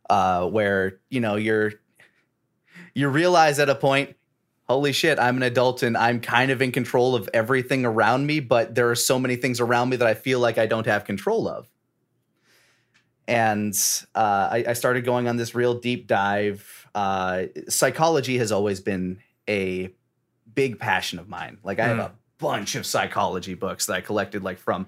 Uh, where you know you're you realize at a point. Holy shit, I'm an adult and I'm kind of in control of everything around me, but there are so many things around me that I feel like I don't have control of. And uh, I, I started going on this real deep dive. Uh, psychology has always been a big passion of mine. Like I have a bunch of psychology books that I collected like from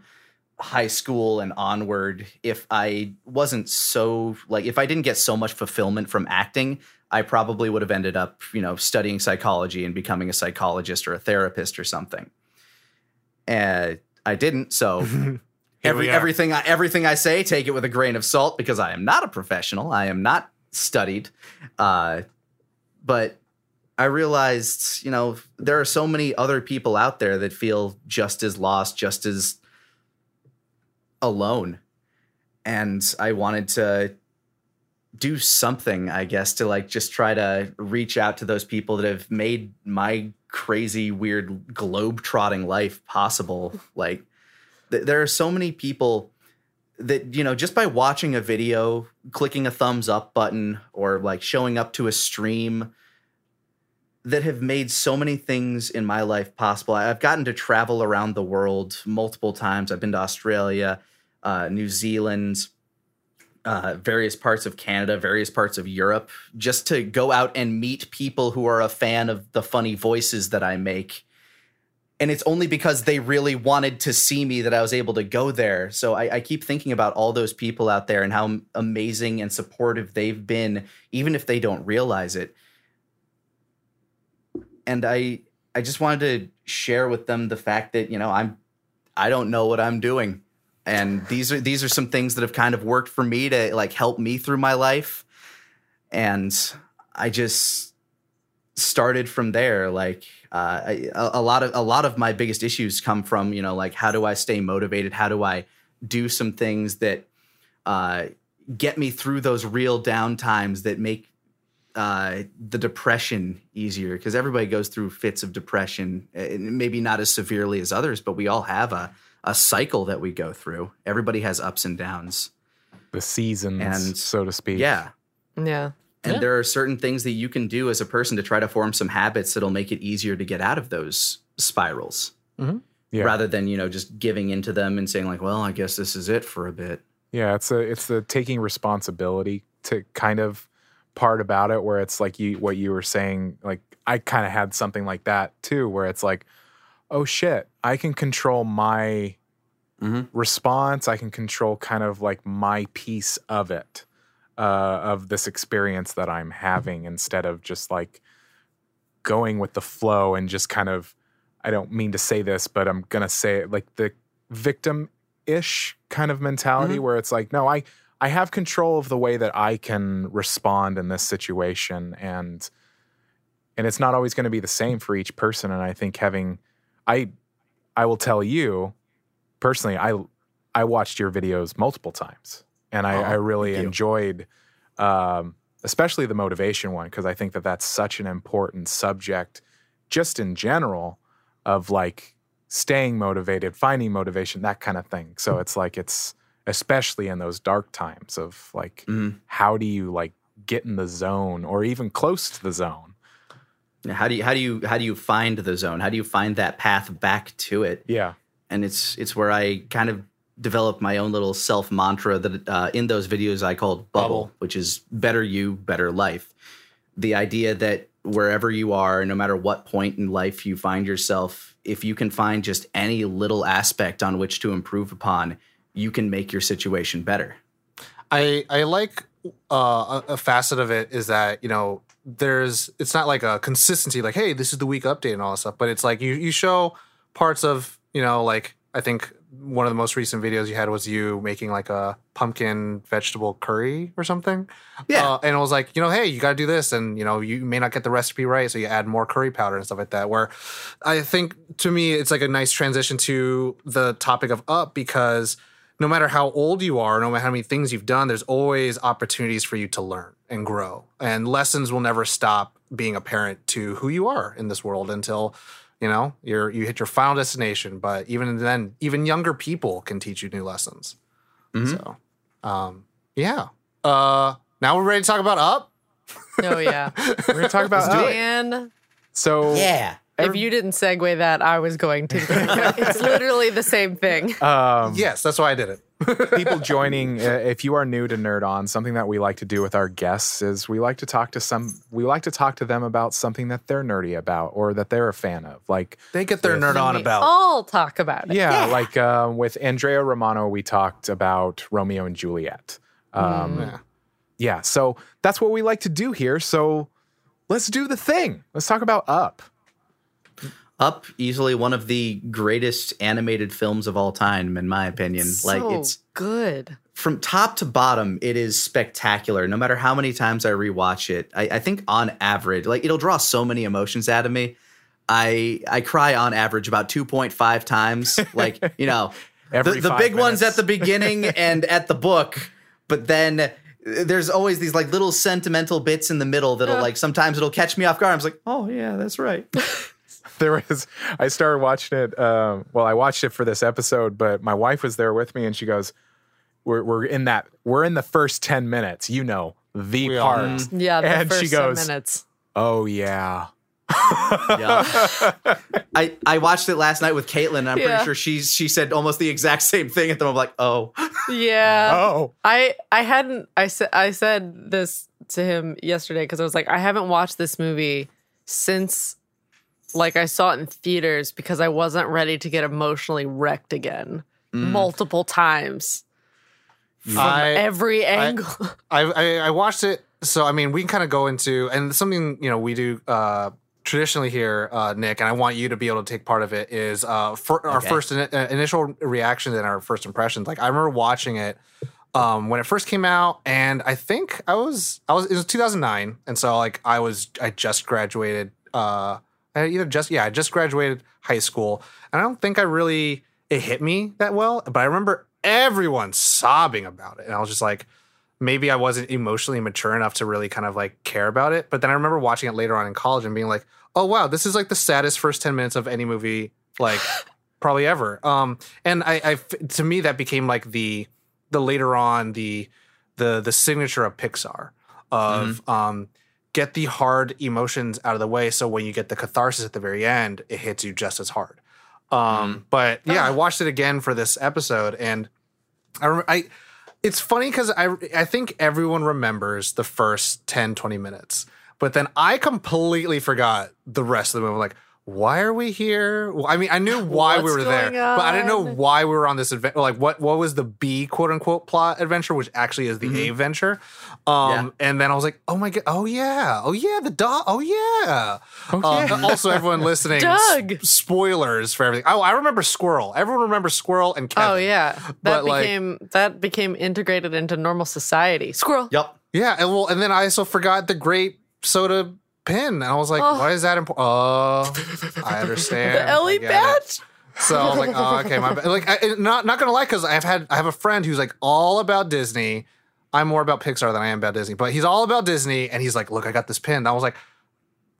high school and onward. If I wasn't so like, if I didn't get so much fulfillment from acting, I probably would have ended up, you know, studying psychology and becoming a psychologist or a therapist or something. And I didn't. So every, everything, I, everything I say, take it with a grain of salt because I am not a professional. I am not studied. Uh, but I realized, you know, there are so many other people out there that feel just as lost, just as alone. And I wanted to do something, I guess, to like just try to reach out to those people that have made my crazy, weird, globe-trotting life possible. Like, th- there are so many people that, you know, just by watching a video, clicking a thumbs up button, or like showing up to a stream, that have made so many things in my life possible. I've gotten to travel around the world multiple times. I've been to Australia, uh, New Zealand. Uh, various parts of Canada, various parts of Europe, just to go out and meet people who are a fan of the funny voices that I make And it's only because they really wanted to see me that I was able to go there. So I, I keep thinking about all those people out there and how amazing and supportive they've been, even if they don't realize it. And I I just wanted to share with them the fact that, you know, I'm I don't know what I'm doing. And these are these are some things that have kind of worked for me to like help me through my life. And I just started from there. Like uh, I, a lot of a lot of my biggest issues come from, you know, like, how do I stay motivated? How do I do some things that uh, get me through those real down times that make uh, the depression easier? Because everybody goes through fits of depression, and maybe not as severely as others, but we all have a a cycle that we go through. Everybody has ups and downs. The seasons, and, so to speak. Yeah. Yeah. And yeah. there are certain things that you can do as a person to try to form some habits that'll make it easier to get out of those spirals. Mm-hmm. Yeah. Rather than, you know, just giving into them and saying like, well, I guess this is it for a bit. Yeah. It's a, it's the taking responsibility to kind of part about it, where it's like you, what you were saying, like I kind of had something like that too, where it's like, oh shit, I can control my mm-hmm. response. I can control kind of like my piece of it, uh, of this experience that I'm having, instead of just like going with the flow and just kind of, I don't mean to say this, but I'm going to say it, like the victim-ish kind of mentality mm-hmm. where it's like, no, I, I have control of the way that I can respond in this situation. And, and it's not always going to be the same for each person. And I think having... I I will tell you personally, I I watched your videos multiple times, and I, oh, I really enjoyed um, especially the motivation one, because I think that that's such an important subject just in general, of like staying motivated, finding motivation, that kind of thing. So it's like, it's especially in those dark times of like, mm. how do you like get in the zone or even close to the zone? How do you how do you how do you find the zone? How do you find that path back to it? Yeah, and it's it's where I kind of developed my own little self mantra that uh, in those videos I called bubble, bubble, which is better you, better life. The idea that wherever you are, no matter what point in life you find yourself, if you can find just any little aspect on which to improve upon, you can make your situation better. I I like uh, a, a facet of it is that, you know, there's it's not like a consistency, like, hey, this is the week update and all that stuff, but it's like you you show parts of, you know, like I think one of the most recent videos you had was you making like a pumpkin vegetable curry or something. Yeah. Uh, and it was like, you know, hey, you got to do this, and, you know, you may not get the recipe right, so you add more curry powder and stuff like that, where I think to me it's like a nice transition to the topic of Up, because no matter how old you are, no matter how many things you've done, there's always opportunities for you to learn and grow. And lessons will never stop being apparent to who you are in this world until, you know, you're, you hit your final destination. But even then, even younger people can teach you new lessons. Mm-hmm. So, um, yeah. Uh, now we're ready to talk about Up. Oh, yeah. We're going to talk about Up. Man. So, yeah. If you didn't segue that, I was going to. It's literally the same thing. Um, yes, that's why I did it. People joining, uh, if you are new to Nerd On, something that we like to do with our guests is we like to talk to some. We like to talk to them about something that they're nerdy about or that they're a fan of. Like they get their nerd on about. We all talk about it. Yeah, yeah. Like uh, with Andrea Romano, we talked about Romeo and Juliet. Um, mm. Yeah, so that's what we like to do here. So let's do the thing. Let's talk about Up. Up, easily one of the greatest animated films of all time, in my opinion. So like, it's good from top to bottom. It is spectacular. No matter how many times I rewatch it, I, I think on average, like it'll draw so many emotions out of me. I I cry on average about two point five times. Like, you know, Every the, the big minutes. Ones at the beginning and at the book, but then there's always these like little sentimental bits in the middle that'll yeah. like sometimes it'll catch me off guard. I'm just like, oh yeah, that's right. There was, I started watching it. Um, well, I watched it for this episode, but my wife was there with me, and she goes, "We're we're in that. We're in the first ten minutes. You know the we part. Are. Yeah, the and first she goes, ten minutes. Oh yeah. yeah. I I watched it last night with Caitlin, and I'm yeah. pretty sure she she said almost the exact same thing at the moment. Like, oh, yeah. Oh, I I hadn't. I said I said this to him yesterday because I was like, I haven't watched this movie since Like, I saw it in theaters because I wasn't ready to get emotionally wrecked again mm. multiple times from I, every angle. I, I, I watched it. So, I mean, we can kind of go into, and something, you know, we do uh, traditionally here, uh, Nick, and I want you to be able to take part of it, is uh, for our okay. first in, uh, initial reactions and our first impressions. Like, I remember watching it um, when it first came out, and I think I was, I was, it was two thousand nine. And so, like, I was, I just graduated, uh, I either just, yeah, I just graduated high school. And I don't think I really, it hit me that well, but I remember everyone sobbing about it. And I was just like, maybe I wasn't emotionally mature enough to really kind of like care about it. But then I remember watching it later on in college and being like, oh, wow, this is like the saddest first ten minutes of any movie, like probably ever. Um, and I, I, to me, that became like the, the later on, the, the, the signature of Pixar of, mm-hmm. um, get the hard emotions out of the way. So when you get the catharsis at the very end, it hits you just as hard. Um, mm. But yeah, I watched it again for this episode and I, I it's funny because I I think everyone remembers the first ten, twenty minutes, but then I completely forgot the rest of the movie. Like, why are we here? Well, I mean, I knew why What's we were there, on? But I didn't know why we were on this adventure. Like, what what was the B, quote unquote, plot adventure, which actually is the mm-hmm. A adventure. Um, yeah. And then I was like, oh, my God. Oh, yeah. Oh, yeah. The dog. Oh, yeah. Okay. Um, also, everyone listening, Doug. S- spoilers for everything. Oh, I remember Squirrel. Everyone remembers Squirrel and Kevin. Oh, yeah. That, but, became, like, that became integrated into normal society. Squirrel. Yep. Yeah. And, well, and then I also forgot the grape soda pin. And I was like, oh. why is that important? Oh, I understand. The Ellie badge? So I was like, oh, okay, my bad. Like, I, not not gonna lie, because I've had I have a friend who's like all about Disney. I'm more about Pixar than I am about Disney, but he's all about Disney, and he's like, look, I got this pin. And I was like,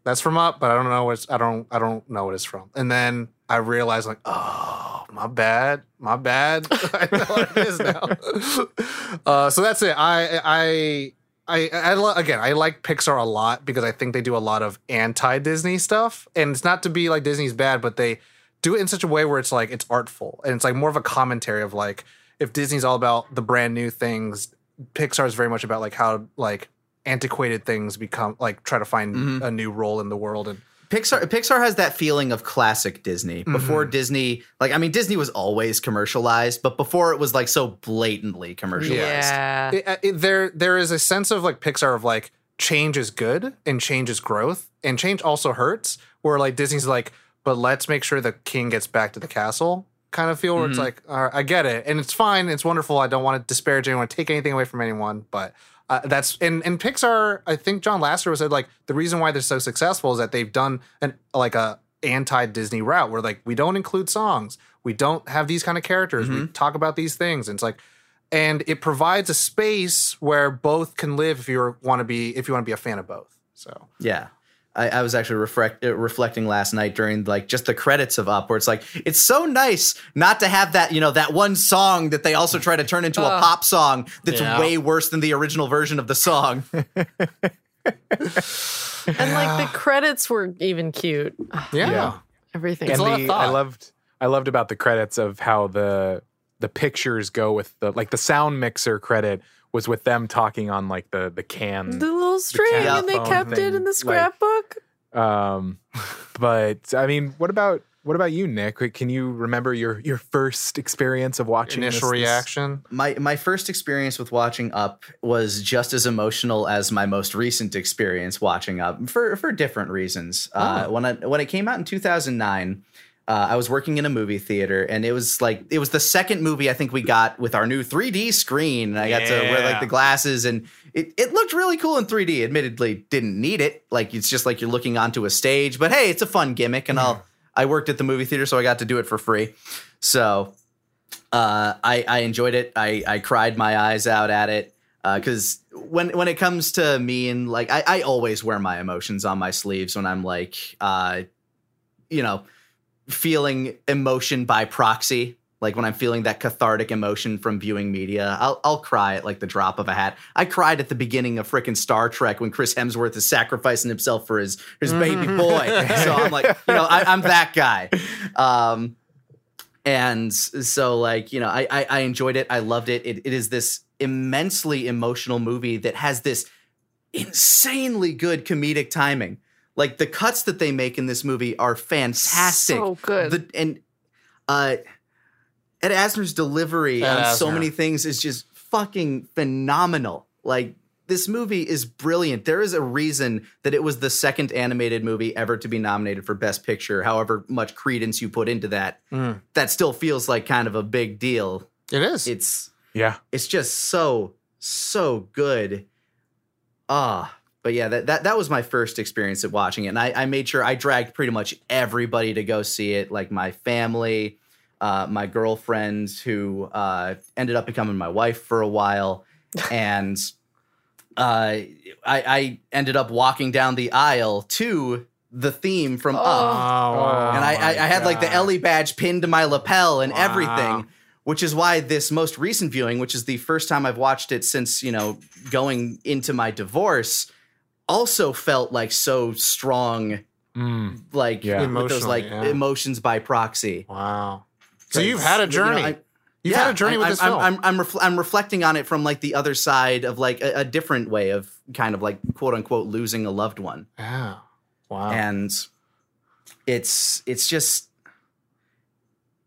that's from Up, but I don't know what it's, I don't I don't know what it's from. And then I realized, like, oh, my bad, my bad. I know what it is now. uh, so that's it. I I. I, I lo- again, I like Pixar a lot because I think they do a lot of anti-Disney stuff. And it's not to be like Disney's bad, but they do it in such a way where it's like it's artful. And it's like more of a commentary of like, if Disney's all about the brand new things, Pixar is very much about like how like antiquated things become, like try to find mm-hmm. a new role in the world. And Pixar Pixar has that feeling of classic Disney. Before mm-hmm. Disney, like, I mean, Disney was always commercialized, but before it was, like, so blatantly commercialized. Yeah. It, it, there, there is a sense of, like, Pixar of, like, change is good and change is growth and change also hurts, where, like, Disney's like, but let's make sure the king gets back to the castle kind of feel, where mm-hmm. it's like, all right, I get it. And it's fine. It's wonderful. I don't want to disparage anyone, take anything away from anyone, but... Uh, that's and, and Pixar, I think John Lasseter said, like, the reason why they're so successful is that they've done an like a anti-Disney route where, like, we don't include songs. We don't have these kind of characters. Mm-hmm. We talk about these things. And it's like, and it provides a space where both can live if you want to be if you want to be a fan of both. So, yeah. I, I was actually reflect, reflecting last night during, like, just the credits of Up, where it's like, it's so nice not to have that, you know, that one song that they also try to turn into uh, a pop song that's yeah. way worse than the original version of the song. And, like, the credits were even cute. Yeah. yeah. Everything. And the, I loved I loved about the credits of how the the pictures go with the, like, the sound mixer credit was with them talking on, like, the the can. The little string, the and they kept thing. It in the scrapbook. Like, um, but, I mean, what about what about you, Nick? Can you remember your, your first experience of watching Initial this, reaction? This? My, my first experience with watching Up was just as emotional as my most recent experience watching Up, for for different reasons. Oh. Uh, when I, when it came out in two thousand nine... Uh, I was working in a movie theater, and it was like it was the second movie I think we got with our new three D screen. And I got yeah. to wear, like, the glasses, and it, it looked really cool in three D. Admittedly, didn't need it. Like, it's just like you're looking onto a stage. But hey, it's a fun gimmick, and yeah. I'll I worked at the movie theater, so I got to do it for free. So uh, I I enjoyed it. I I cried my eyes out at it. Because uh, when when it comes to me, and, like, I, I always wear my emotions on my sleeves when I'm, like, uh, you know. feeling emotion by proxy, like when I'm feeling that cathartic emotion from viewing media, I'll I'll cry at, like, the drop of a hat. I cried at the beginning of frickin' Star Trek when Chris Hemsworth is sacrificing himself for his his baby boy. So I'm like, you know, I, I'm that guy. Um, and so, like, you know, I, I I enjoyed it. I loved it. It it is this immensely emotional movie that has this insanely good comedic timing. Like, the cuts that they make in this movie are fantastic. So good. The, and uh, Ed Asner's delivery Ed on Asner. so many things is just fucking phenomenal. Like, this movie is brilliant. There is a reason that it was the second animated movie ever to be nominated for Best Picture. However much credence you put into that, mm. that still feels like kind of a big deal. It is. It's yeah. It's just so, so good. Ah, but yeah, that, that that was my first experience at watching it. And I, I made sure I dragged pretty much everybody to go see it. Like my family, uh, my girlfriend who uh, ended up becoming my wife for a while. And uh, I, I ended up walking down the aisle to the theme from oh, Up. Wow, and I, I, I had God. like the Ellie badge pinned to my lapel and wow. everything. Which is why this most recent viewing, which is the first time I've watched it since, you know, going into my divorce, also felt like so strong, mm, like yeah. with those like yeah. emotions by proxy. Wow. So you've had a journey. You know, I, you've yeah, had a journey with I'm, this film. I'm, I'm, I'm, refl- I'm reflecting on it from like the other side of like a, a different way of kind of like, quote unquote, losing a loved one. Yeah. Wow. And it's it's just.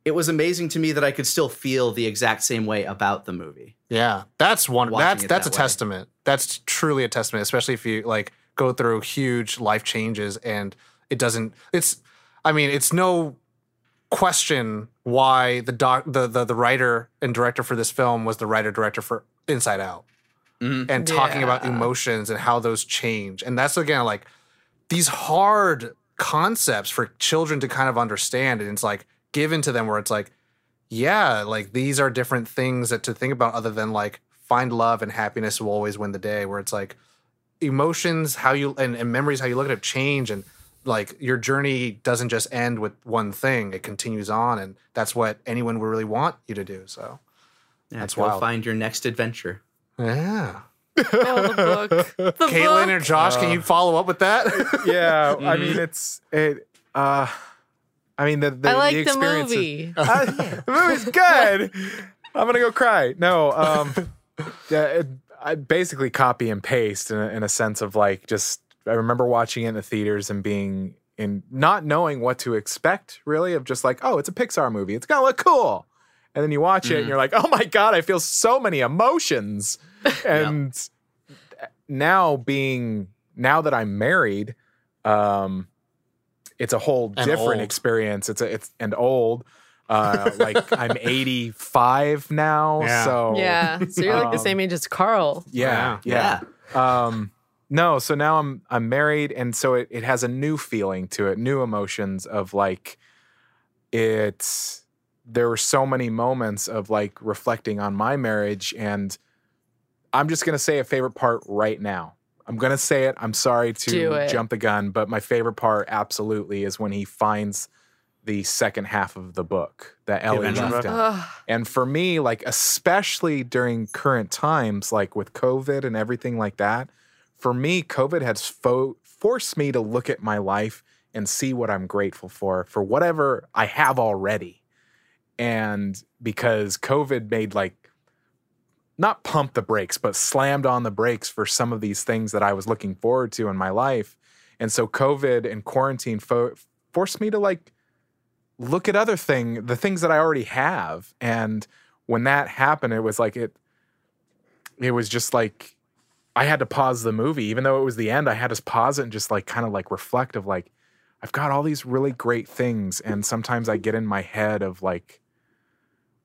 It was amazing to me that I could still feel the exact same way about the movie. Yeah, that's one. That's that's a testament. That's truly a testament, especially if you like go through huge life changes and it doesn't. It's. I mean, it's no question why the doc, the the, the writer and director for this film was the writer director for Inside Out, mm-hmm. and talking yeah. about emotions and how those change. And that's again like these hard concepts for children to kind of understand, and it's like. Given to them where it's like, yeah, like these are different things that to think about other than like find love and happiness will always win the day, where it's like emotions, how you and, and memories, how you look at it change. And like your journey doesn't just end with one thing. It continues on. And that's what anyone would really want you to do. So yeah, that's wild. Find your next adventure. Yeah. Oh, the book. The Caitlin book. Or Josh, uh, can you follow up with that? Yeah. I mean, it's, it, uh, I mean, the, the, I like the experience. The movie. Of, uh, the movie's good. I'm going to go cry. No, um, yeah, it, I basically copy and paste in a, in a sense of like just, I remember watching it in the theaters and being in, not knowing what to expect really, of just like, oh, it's a Pixar movie. It's going to look cool. And then you watch mm-hmm. it and you're like, oh my God, I feel so many emotions. And yeah. now being, now that I'm married, um, it's a whole and different old. experience. It's a, it's and old. Uh, like I'm eighty-five now, yeah. so yeah. So you're like um, the same age as Carl. Yeah, yeah. yeah. Um, no, so now I'm I'm married, and so it, it has a new feeling to it, new emotions of like it's. There were so many moments of like reflecting on my marriage, and I'm just gonna say a favorite part right now. I'm going to say it. I'm sorry to jump the gun, but my favorite part absolutely is when he finds the second half of the book that Ellie left out. And for me, like, especially during current times, like with COVID and everything like that, for me, COVID has fo- forced me to look at my life and see what I'm grateful for, for whatever I have already. And because COVID made like, not pumped the brakes, but slammed on the brakes for some of these things that I was looking forward to in my life. And so COVID and quarantine fo- forced me to like look at other thing, the things that I already have. And when that happened, it was like, it, it was just like, I had to pause the movie, even though it was the end, I had to pause it and just like, kind of like reflect of like, I've got all these really great things. And sometimes I get in my head of like,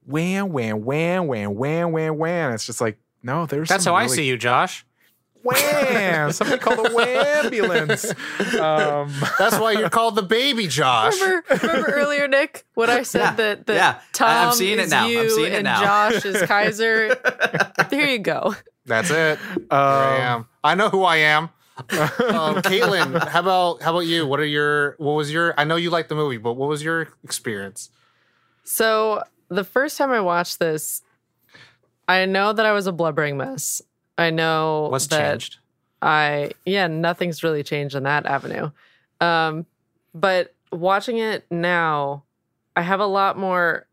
Wham, wham, wham, wham, wham, wham, wham. It's just like, no, there's That's how really... I see you, Josh. Wham! Something called a whambulance. Um, That's why you're called the baby, Josh. Remember, remember earlier, Nick, when I said yeah, that, that yeah. Tom I'm seeing is it now. you I'm seeing it and now. Josh is Kaiser? There you go. That's it. Um, I am. I know who I am. um, Caitlin, how about how about you? What are your? What was your? I know you liked the movie, but what was your experience? So. The first time I watched this, I know that I was a blubbering mess. I know What's that changed? I, yeah, nothing's really changed in that avenue. Um, but watching it now, I have a lot more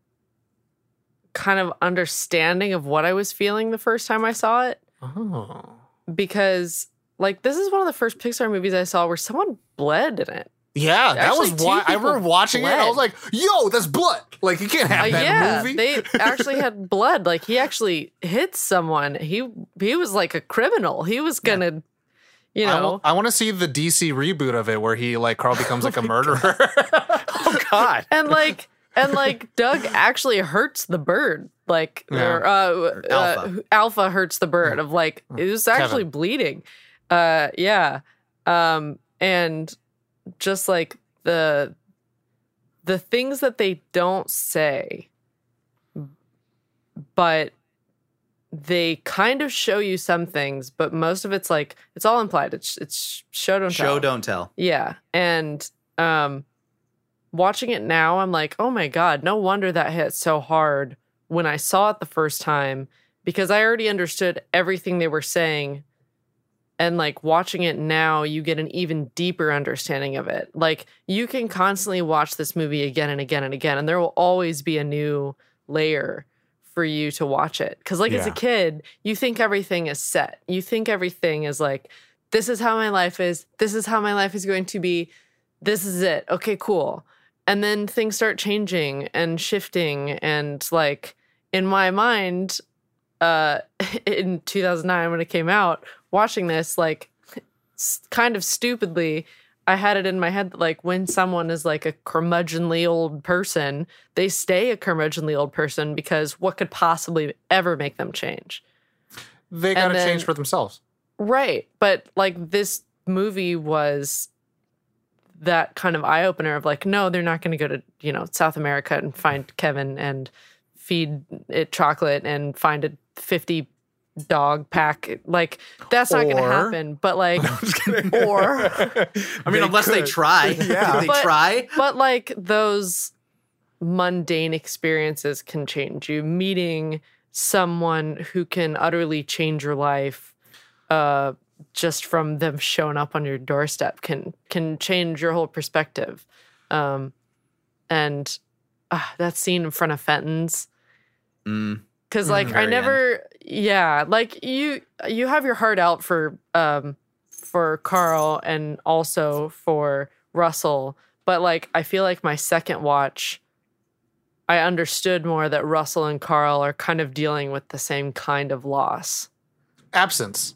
kind of understanding of what I was feeling the first time I saw it. Oh. Because Like, this is one of the first Pixar movies I saw where someone bled in it. Yeah, that actually, was why I remember watching bled. it. And I was like, yo, that's blood. Like, you can't have uh, that yeah, movie. They actually had blood. Like, he actually hit someone. He he was like a criminal. He was going to, yeah. you know. I, I want to see the D C reboot of it where he, like, Carl becomes like oh a murderer. God. oh, God. And, like, and like Doug actually hurts the bird. Like, yeah. or, uh, or Alpha. Uh, Alpha hurts the bird. Of, like, it was actually Kevin. bleeding. Uh, yeah. Um, and just like the, the things that they don't say, but they kind of show you some things, but most of it's like, it's all implied. It's, it's show, don't tell. Show, don't tell. Yeah. And, um, watching it now, I'm like, oh my God, no wonder that hit so hard when I saw it the first time, because I already understood everything they were saying. And, like, watching it now, you get an even deeper understanding of it. Like, you can constantly watch this movie again and again and again, and there will always be a new layer for you to watch it. Because, like, yeah. as a kid, you think everything is set. You think everything is, like, this is how my life is. This is how my life is going to be. This is it. Okay, cool. And then things start changing and shifting. And, like, in my mind, uh, in two thousand nine when it came out, watching this, like, kind of stupidly, I had it in my head that, like, when someone is, like, a curmudgeonly old person, they stay a curmudgeonly old person because what could possibly ever make them change? They got to change for themselves. Right. But, like, this movie was that kind of eye-opener of, like, no, they're not going to go to, you know, South America and find Kevin and feed it chocolate and find a fifty dog pack, like, that's not or, gonna happen, but like no, or I mean, they unless could. they try yeah they but, try but like those mundane experiences can change you. Meeting someone who can utterly change your life uh just from them showing up on your doorstep can can change your whole perspective. Um and uh, that scene in front of Fenton's, mm. Because, like, I never, end. yeah, like, you you have your heart out for um for Carl and also for Russell. But, like, I feel like my second watch, I understood more that Russell and Carl are kind of dealing with the same kind of loss. Absence.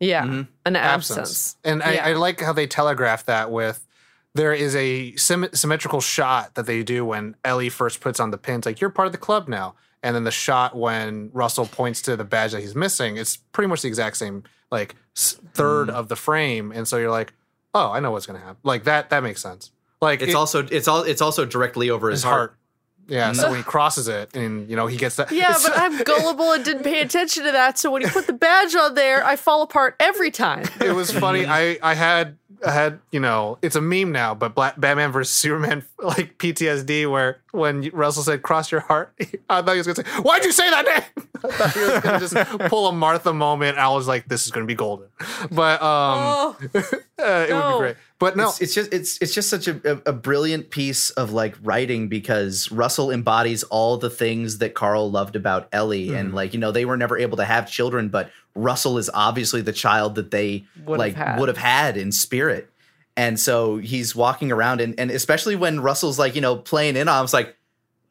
Yeah, mm-hmm. an absence. absence. And yeah. I, I like how they telegraph that with, there is a symm- symmetrical shot that they do when Ellie first puts on the pins, like, you're part of the club now. And then the shot when Russell points to the badge that he's missing, it's pretty much the exact same, like, third mm. of the frame. And so you're like, oh, I know what's going to happen. Like, that that makes sense. Like, It's it, also it's all, it's also directly over his, his heart. heart. Yeah, so when he crosses it and, you know, he gets that. Yeah, but I'm gullible and didn't pay attention to that. So when he put the badge on there, I fall apart every time. It was funny. I, I had, I had you know, it's a meme now, but Black, Batman versus Superman, like, P T S D, where when Russell said, cross your heart, I thought he was going to say, why'd you say that name? I thought he was going to just pull a Martha moment. I was like, this is going to be golden. But um, oh, uh, it no. would be great. But no, it's, it's just it's it's just such a, a brilliant piece of, like, writing, because Russell embodies all the things that Carl loved about Ellie. Mm-hmm. And, like, you know, they were never able to have children, but Russell is obviously the child that they would like have would have had in spirit. And so he's walking around, and, and especially when Russell's, like, you know, playing in on him, it's like,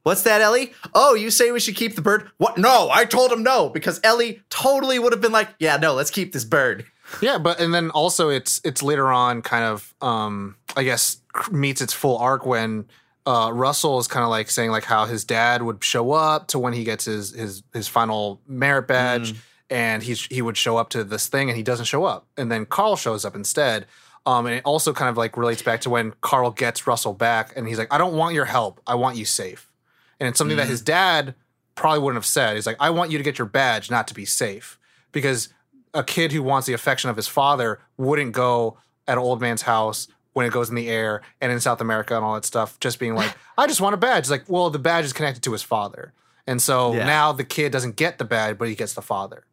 what's that, Ellie? Oh, you say we should keep the bird? What? No, I told him no, because Ellie totally would have been like, yeah, no, let's keep this bird. Yeah, but and then also it's it's later on kind of, um, I guess, meets its full arc when uh, Russell is kind of, like, saying, like, how his dad would show up to when he gets his his, his final merit badge, mm. and he's, he would show up to this thing and he doesn't show up. And then Carl shows up instead. Um, and it also kind of, like, relates back to when Carl gets Russell back and he's like, I don't want your help. I want you safe. And it's something mm. that his dad probably wouldn't have said. He's like, I want you to get your badge, not to be safe. Because a kid who wants the affection of his father wouldn't go at an old man's house when it goes in the air and in South America and all that stuff, just being like, I just want a badge. It's like, well, the badge is connected to his father. And so yeah. now the kid doesn't get the badge, but he gets the father.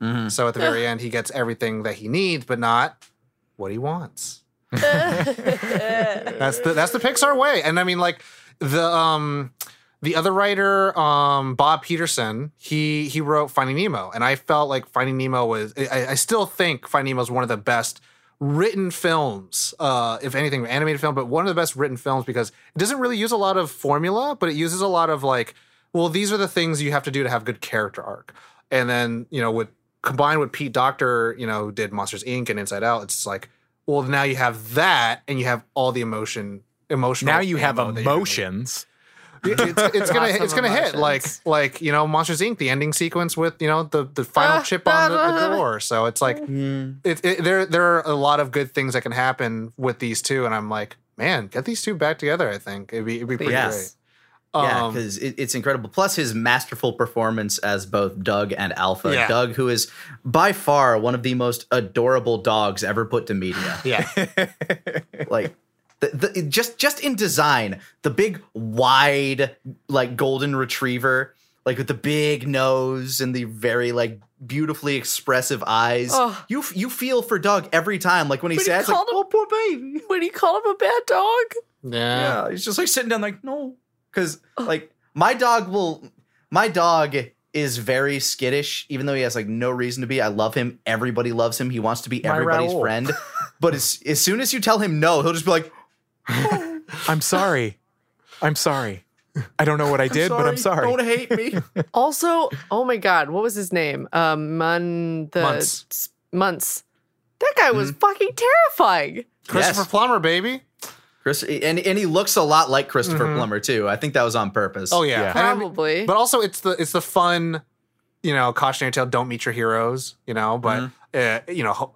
Mm-hmm. So at the very end, he gets everything that he needs, but not what he wants. that's the, that's the Pixar way. And I mean, like, the, um, The other writer, um, Bob Peterson, he he wrote Finding Nemo, and I felt like Finding Nemo was. I, I still think Finding Nemo is one of the best written films, uh, if anything, animated film, but one of the best written films because it doesn't really use a lot of formula, but it uses a lot of like, well, these are the things you have to do to have good character arc, and then you know, with combined with Pete Docter, you know, did Monsters Incorporated and Inside Out, it's like, well, now you have that, and you have all the emotion, emotional. Now you have emotions. It's, it's gonna, awesome it's gonna emotions. hit like, like you know, Monsters Incorporated. The ending sequence with you know the the final chip on the, the door. So it's like, mm. it, it, there there are a lot of good things that can happen with these two, and I'm like, man, get these two back together. I think it'd be it'd be pretty yes. great. Yeah, because um, it, it's incredible. Plus his masterful performance as both Doug and Alpha. Yeah. Doug, who is by far one of the most adorable dogs ever put to media. Yeah, like. The, the, just just in design, the big wide like golden retriever, like with the big nose and the very like beautifully expressive eyes. Oh. You you feel for Doug every time, like when he says, like, him, "Oh, poor baby." When he called him a bad dog, yeah, yeah he's just like sitting down, like no, because oh. like my dog will, my dog. is very skittish, even though he has like no reason to be. I love him. Everybody loves him. He wants to be everybody's friend. But as as soon as you tell him no, he'll just be like, oh. "I'm sorry, I'm sorry. I don't know what I did, I'm but I'm sorry. Don't hate me." Also, oh my God, what was his name? Um, Mun the Munts. Munts. That guy was mm-hmm. fucking terrifying. Christopher yes. Plummer, baby. Chris, and and he looks a lot like Christopher mm-hmm. Plummer too. I think that was on purpose. Oh yeah, yeah. probably. I mean, but also, it's the it's the fun, you know, cautionary tale. Don't meet your heroes, you know. But mm-hmm. uh, you know, ho-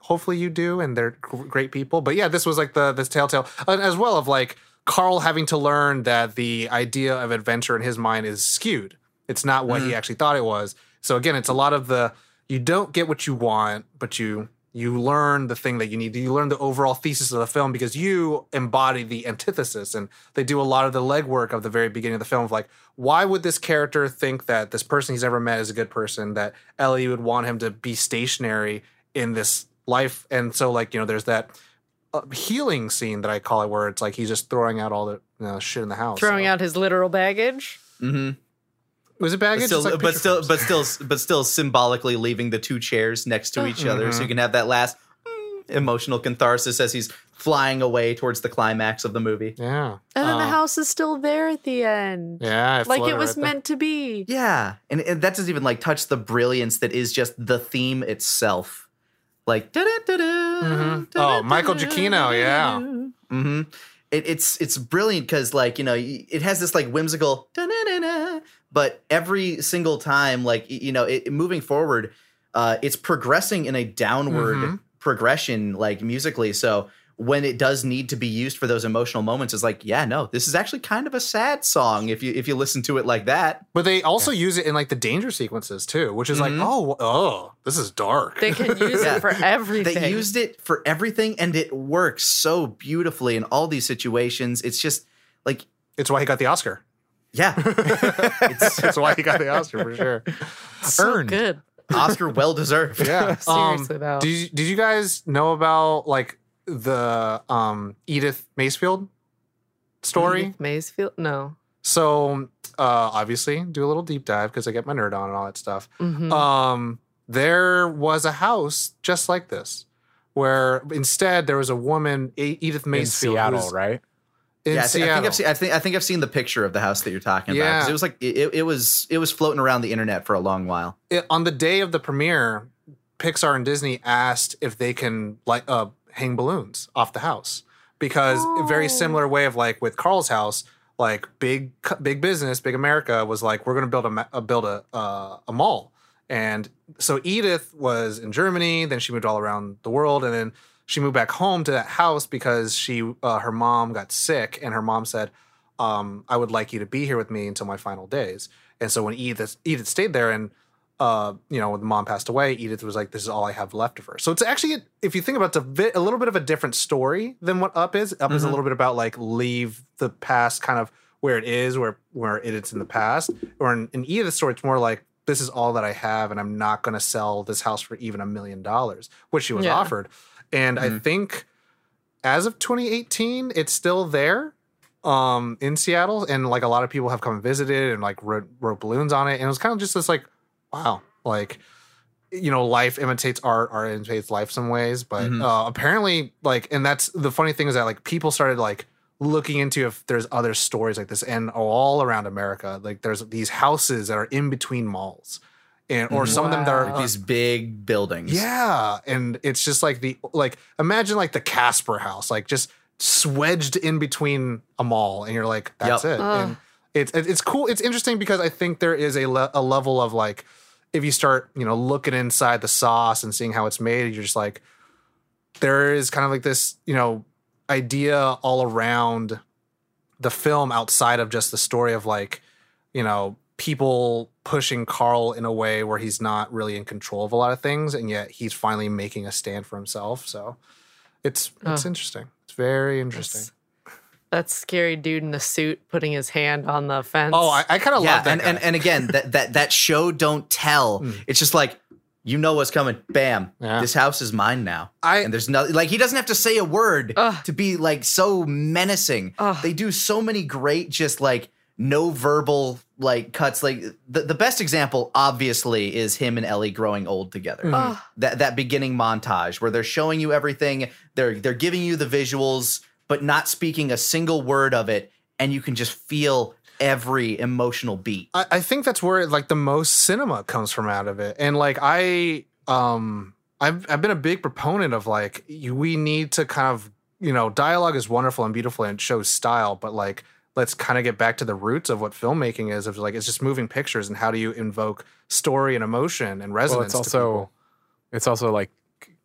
hopefully you do, and they're great people. But yeah, this was like the this telltale uh, as well of like Carl having to learn that the idea of adventure in his mind is skewed. It's not what mm-hmm. he actually thought it was. So again, it's a lot of the you don't get what you want, but you. You learn the thing that you need. You learn the overall thesis of the film because you embody the antithesis. And they do a lot of the legwork of the very beginning of the film of like, why would this character think that this person he's never met is a good person, that Ellie would want him to be stationary in this life? And so, like, you know, there's that healing scene that I call it where it's like he's just throwing out all the you know, shit in the house. Throwing so. out his literal baggage. Mm-hmm. Was it baggage? But still, like but, still but still, but still, symbolically leaving the two chairs next to each other, mm-hmm. so you can have that last mm, emotional catharsis as he's flying away towards the climax of the movie. Yeah, and then uh, the house is still there at the end. Yeah, like it was right meant there. to be. Yeah, and, and that doesn't even like touch the brilliance that is just the theme itself. Like, mm-hmm. oh, Michael Giacchino, yeah. Mm-hmm. It, it's it's brilliant because like you know it has this like whimsical. But every single time, like, you know, it, moving forward, uh, it's progressing in a downward mm-hmm. progression, like, musically. So when it does need to be used for those emotional moments, it's like, yeah, no, this is actually kind of a sad song if you if you listen to it like that. But they also yeah. use it in, like, the danger sequences, too, which is mm-hmm. like, oh, oh, this is dark. They can use yeah. it for everything. They used it for everything, and it works so beautifully in all these situations. It's just, like... It's why he got the Oscar. Yeah, it's, that's why he got the Oscar for sure. So Earned, good Oscar, well deserved. Yeah, seriously. Um, though, did you, did you guys know about like the um, Edith Macefield story? Edith Macefield, no. So uh, obviously, do a little deep dive because I get my nerd on and all that stuff. Mm-hmm. Um, there was a house just like this, where instead there was a woman, Edith Macefield, in Seattle, was, right? In yeah, I, th- I think I've seen. I think I think I've seen the picture of the house that you're talking yeah. about. Because it was like it, it was it was floating around the internet for a long while. It, on the day of the premiere, Pixar and Disney asked if they can like uh, hang balloons off the house because oh. a very similar way of like with Carl's house, like big big business, big America was like we're going to build a, a build a uh, a mall, and so Edith was in Germany, then she moved all around the world, and then. She moved back home to that house because she, uh, her mom got sick, and her mom said, um, "I would like you to be here with me until my final days." And so when Edith, Edith stayed there, and uh, you know, when the mom passed away, Edith was like, "This is all I have left of her." So it's actually, if you think about it, it's a, bit, a little bit of a different story than what Up is. Up mm-hmm. is a little bit about like leave the past, kind of where it is, where where it, it's in the past. Or in, in Edith's story, it's more like. This is all that I have, and I'm not going to sell this house for even a million dollars, which she was yeah. offered. And mm-hmm. I think as of twenty eighteen, it's still there. um, in Seattle, and like a lot of people have come and visited and like wrote, wrote balloons on it. And it was kind of just this like, wow, like, you know, life imitates art, art imitates life some ways. But mm-hmm. uh, apparently like, and that's the funny thing is that like people started like looking into if there's other stories like this, and all around America, like there's these houses that are in between malls. And, or wow. some of them that are like these big buildings. Yeah. And it's just like the, like, imagine like the Casper house, like just swedged in between a mall, and you're like, that's yep. it. Uh. And it's, it's cool. It's interesting because I think there is a, le- a level of like, if you start, you know, looking inside the sauce and seeing how it's made, you're just like, there is kind of like this, you know, idea all around the film outside of just the story of like, you know, people pushing Carl in a way where he's not really in control of a lot of things, and yet he's finally making a stand for himself. So it's it's oh. interesting. It's very interesting. That's, that scary dude in the suit putting his hand on the fence. Oh, I, I kind of yeah, love that. And, and and again, that that that show don't tell. Mm. It's just like, you know what's coming. Bam. Yeah. This house is mine now. I, and there's nothing like, he doesn't have to say a word uh, to be like so menacing. Uh, they do so many great just like no verbal like cuts. Like the, the best example obviously is him and Ellie growing old together. Mm-hmm. Oh. That that beginning montage where they're showing you everything, they're they're giving you the visuals, but not speaking a single word of it, and you can just feel every emotional beat. I, I think that's where like the most cinema comes from out of it. And like I um I've I've been a big proponent of like we need to kind of, you know, dialogue is wonderful and beautiful and it shows style, but like let's kind of get back to the roots of what filmmaking is. Of like, it's just moving pictures, and how do you invoke story and emotion and resonance? Well, it's also, to people. It's also like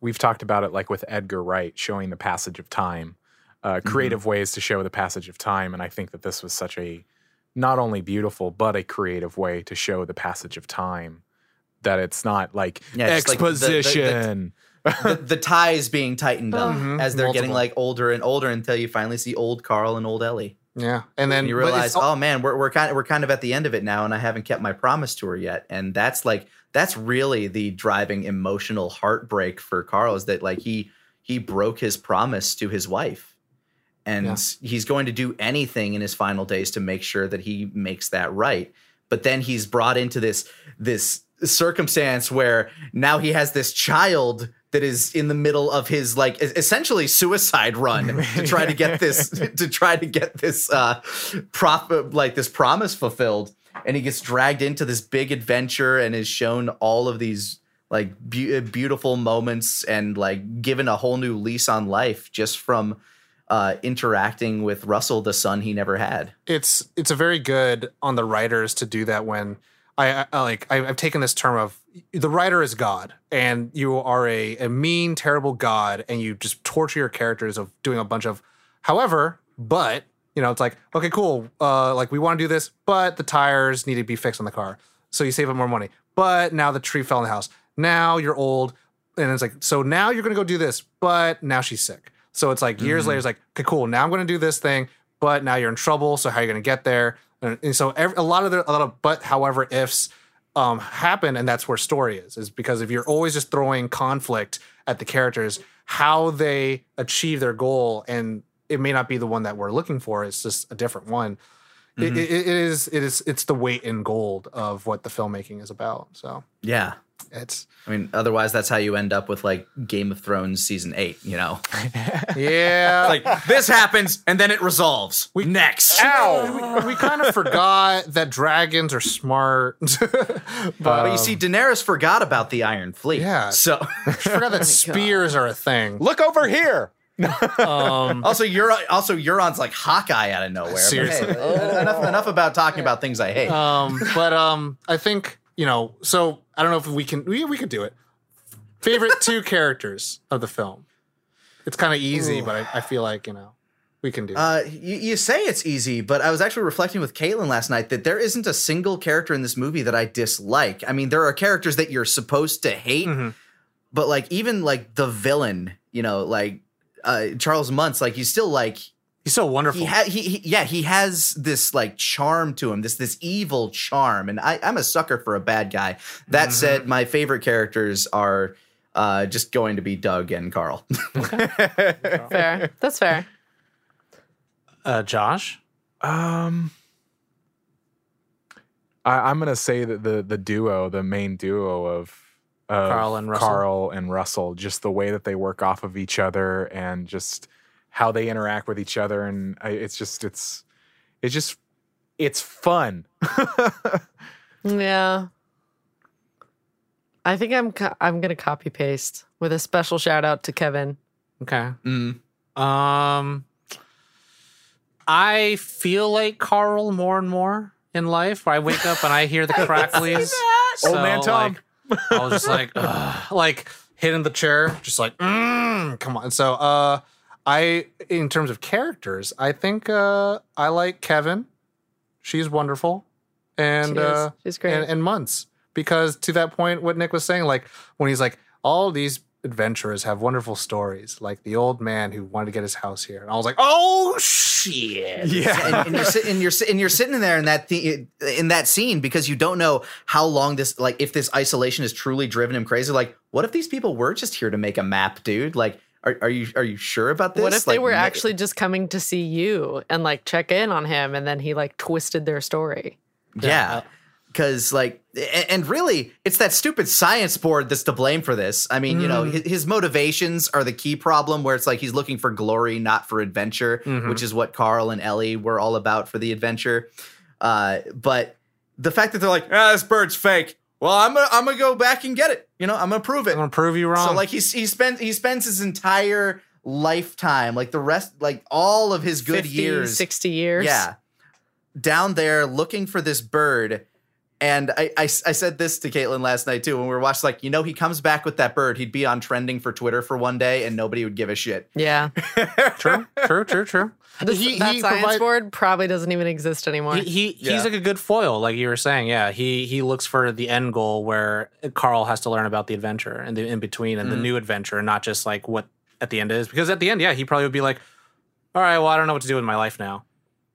we've talked about it, like with Edgar Wright showing the passage of time, uh, creative mm-hmm. ways to show the passage of time. And I think that this was such a not only beautiful but a creative way to show the passage of time. That it's not like yeah, exposition. the, the ties being tightened up mm-hmm. as they're Multiple. Getting like older and older until you finally see old Carl and old Ellie. Yeah, and then and you realize, oh man, we're we're kind of we're kind of at the end of it now, and I haven't kept my promise to her yet. And that's like that's really the driving emotional heartbreak for Carl, is that like he he broke his promise to his wife, and yeah. he's going to do anything in his final days to make sure that he makes that right. But then he's brought into this this circumstance where now he has this child that is in the middle of his like essentially suicide run to try to get this to try to get this uh, prop like this promise fulfilled, and he gets dragged into this big adventure and is shown all of these like be- beautiful moments and like given a whole new lease on life just from uh, interacting with Russell, the son he never had. It's it's a very good on the writers to do that when. I, I like I, I've taken this term of the writer is God, and you are a, a mean, terrible God, and you just torture your characters of doing a bunch of, however, but you know it's like okay, cool, uh, like we want to do this, but the tires need to be fixed on the car, so you save up more money. But now the tree fell in the house. Now you're old, and it's like so now you're gonna go do this, but now she's sick. So it's like years mm-hmm. later, it's like okay, cool, now I'm gonna do this thing, but now you're in trouble. So how are you gonna get there? And so every, a lot of the, a lot of but however ifs um, happen, and that's where story is. Is because if you're always just throwing conflict at the characters, how they achieve their goal, and it may not be the one that we're looking for. It's just a different one. Mm-hmm. It, it, it is. It is. It's the weight in gold of what the filmmaking is about. So yeah, it's. I mean, otherwise that's how you end up with like Game of Thrones season eight. You know. yeah. Like this happens and then it resolves. We next. Ow. we, we kind of forgot that dragons are smart. but, but you see, Daenerys forgot about the Iron Fleet. Yeah. So she forgot that oh spears God. Are a thing. Look over here. um, also, Euron, also, Euron's like Hawkeye out of nowhere. Seriously, hey, oh. enough, enough about talking about things I hate. Um, but um, I think you know. So I don't know if we can. We we could do it. Favorite two characters of the film. It's kind of easy, Ooh. But I, I feel like you know we can do. Uh, you, you say it's easy, but I was actually reflecting with Caitlin last night that there isn't a single character in this movie that I dislike. I mean, there are characters that you're supposed to hate, mm-hmm. but like even like the villain, you know, like. Uh, Charles Muntz, like he's still like he's so wonderful. He, ha- he, he yeah, he has this like charm to him, this this evil charm, and I, I'm a sucker for a bad guy. That mm-hmm. said, my favorite characters are uh, just going to be Doug and Carl. Okay. Fair, that's fair. Uh, Josh, Um, I, I'm gonna say that the the duo, the main duo of, of Carl and Russell. Carl and Russell, just the way that they work off of each other and just how they interact with each other, and I, it's just it's it's just it's fun. Yeah. I think I'm co- I'm gonna copy paste with a special shout out to Kevin. Okay. Mm. Um, I feel like Carl more and more in life. Where I wake up and I hear the cracklies. So, old man Tom. Like, I was just like, ugh, like hitting the chair, just like, mm, come on. So, uh, I in terms of characters, I think uh, I like Kevin. She's wonderful, and she uh, she's great. And, and Munz. Because to that point, what Nick was saying, like when he's like, all these adventurers have wonderful stories, like the old man who wanted to get his house here, and I was like, oh shit, yeah. And, and you're sitting, you're and you're sitting there in that th- in that scene because you don't know how long this, like, if this isolation has truly driven him crazy. Like, what if these people were just here to make a map, dude? Like, are are you are you sure about this? What if like, they were actually just coming to see you and like check in on him, and then he like twisted their story? Yeah. yeah. Because, like, and really, it's that stupid science board that's to blame for this. I mean, mm. you know, his, his motivations are the key problem where it's like he's looking for glory, not for adventure, mm-hmm. which is what Carl and Ellie were all about for the adventure. Uh, but the fact that they're like, ah, this bird's fake. Well, I'm gonna, I'm gonna go back and get it. You know, I'm gonna prove it. I'm gonna prove you wrong. So, like, he he spends he spends his entire lifetime, like the rest, like all of his good fifty, years, sixty years, yeah, down there looking for this bird. And I, I, I said this to Caitlin last night, too, when we were watching, like, you know, he comes back with that bird. He'd be on trending for Twitter for one day and nobody would give a shit. Yeah. True, true, true, true. This, he, that he science provide, board probably doesn't even exist anymore. He, he yeah. He's like a good foil, like you were saying. Yeah, he he looks for the end goal where Carl has to learn about the adventure and the in-between and mm-hmm. the new adventure, not just like what at the end is. Because at the end, yeah, he probably would be like, all right, well, I don't know what to do with my life now.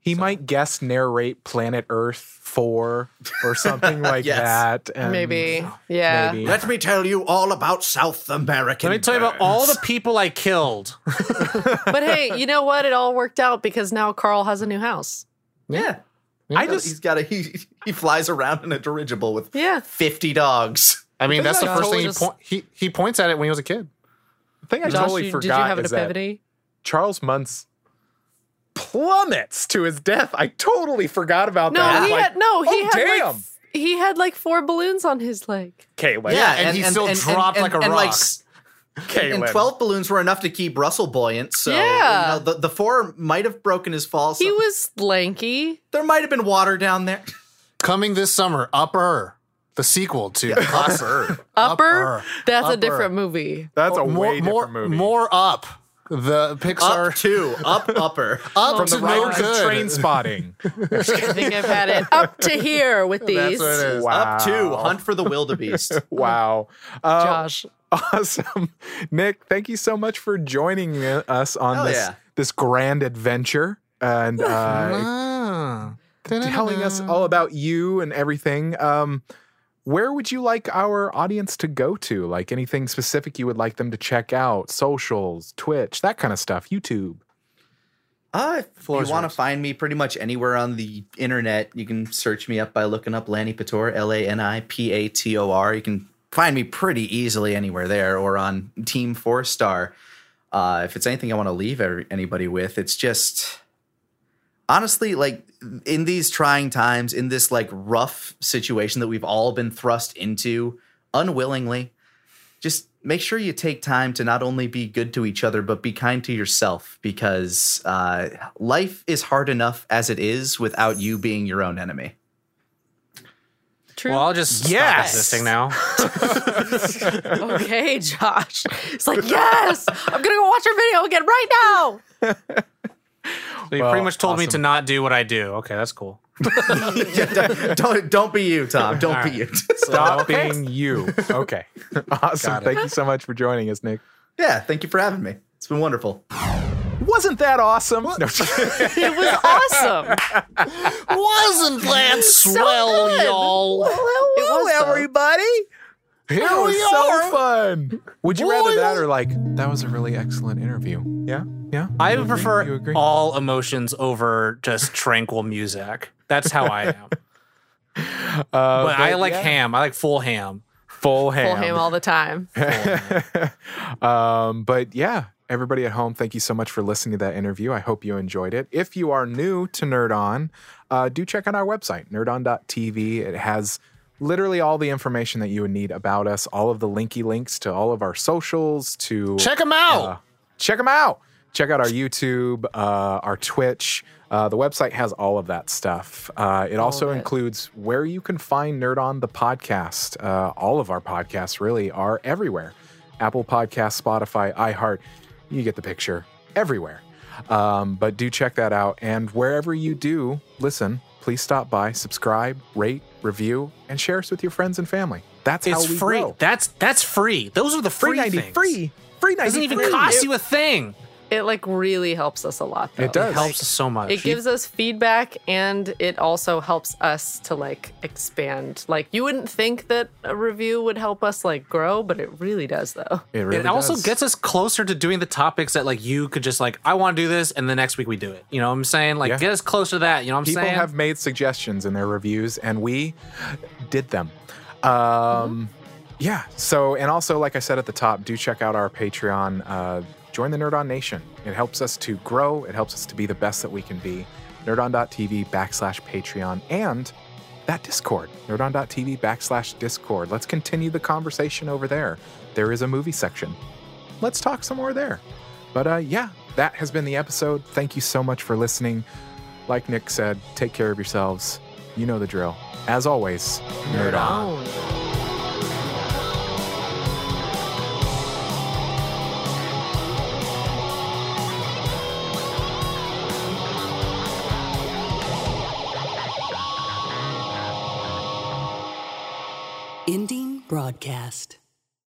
He so. might guest narrate Planet Earth four or something like yes. that. And maybe. Yeah. Maybe. Let me tell you all about South American. Let me tell birds. you about all the people I killed. But hey, you know what? It all worked out because now Carl has a new house. Yeah. yeah. I just he's got a he he flies around in a dirigible with yeah. fifty dogs. I mean, that's the first totally thing just, he, po- he he points at it when he was a kid. The thing I Josh, totally you, forgot. Did you have an epiphany? Charles Munz plummets to his death. I totally forgot about no, that. He like, had, no, he oh, had damn. like he had like four balloons on his leg. Caitlin. Yeah, and, and he and, still and, dropped and, like and, a and rock. Like, and twelve balloons were enough to keep Russell buoyant. So yeah. you know, the, the four might have broken his fall. So he was lanky. There might have been water down there. Coming this summer, Upper, the sequel to yeah. Upper. Upper? That's Upper. a different movie. That's a more, way different movie. More, more Up. The Pixar. Up two. Up, upper. Up From to the no good. Train Spotting. I think I've had it. Up to here with these. That's what it is. Wow. Up two. Hunt for the Wildebeest. Wow. Uh, Josh. Awesome. Nick, thank you so much for joining us on Hell this yeah. this grand adventure. And uh, telling us all about you and everything. Um, where would you like our audience to go to? Like anything specific you would like them to check out? Socials, Twitch, that kind of stuff, YouTube. Uh, if you want to find me pretty much anywhere on the internet, you can search me up by looking up Lanipator, L A N I P A T O R. You can find me pretty easily anywhere there or on Team Four Star. Uh, if it's anything I want to leave every, anybody with, it's just... Honestly, like in these trying times, in this like rough situation that we've all been thrust into unwillingly, just make sure you take time to not only be good to each other, but be kind to yourself, because uh, life is hard enough as it is without you being your own enemy. True. Well, I'll just yes. stop existing now. Okay, Josh. It's like, yes, I'm going to go watch your video again right now. So you well, pretty much told awesome. me to not do what I do. Okay, that's cool. yeah, don't, don't be you, Tom. Don't right. be you. Stop being you. Okay. Awesome. Thank you so much for joining us, Nick. Yeah, thank you for having me. It's been wonderful. Wasn't that awesome? No. It was awesome. Wasn't that swell, so y'all? Well, hello, it was everybody. Here that was we so are. fun. Would you well, rather that or like, that was a really excellent interview? Yeah. Yeah. I would prefer you agree? all emotions over just tranquil music. That's how I am. Uh, but, but I like yeah. ham. I like full ham. Full ham. Full ham all the time. um, but yeah, everybody at home, thank you so much for listening to that interview. I hope you enjoyed it. If you are new to Nerd On, uh, do check out our website, nerd on dot t v. It has literally all the information that you would need about us, all of the linky links to all of our socials. To check them out. Uh, check them out. Check out our YouTube, uh, our Twitch. Uh, the website has all of that stuff. Uh, it all also includes where you can find Nerd On the podcast. Uh, all of our podcasts really are everywhere. Apple Podcasts, Spotify, iHeart. You get the picture. Everywhere. Um, but do check that out. And wherever you do listen, please stop by, subscribe, rate, review, and share us with your friends and family. That's it's how we free. grow. That's that's free. Those are the free, free ninety things. Free. Free ninety. Doesn't even free. cost you a thing. It like really helps us a lot, though. It does. It helps us so much. It gives us feedback, and it also helps us to like expand. Like you wouldn't think that a review would help us like grow, but it really does, though. It really does. It also gets us closer to doing the topics that like you could just like, I want to do this, and the next week we do it. You know what I'm saying? Like yeah. get us closer to that. You know what I'm People saying? People have made suggestions in their reviews, and we did them. Um... Mm-hmm. Yeah. So, and also, like I said at the top, do check out our Patreon. Uh, join the Nerd On Nation. It helps us to grow. It helps us to be the best that we can be. nerdon.tv backslash Patreon and that Discord. nerdon.tv backslash Discord. Let's continue the conversation over there. There is a movie section. Let's talk some more there. But uh, yeah, that has been the episode. Thank you so much for listening. Like Nick said, take care of yourselves. You know the drill. As always, Nerd, Nerd On. on. Ending broadcast.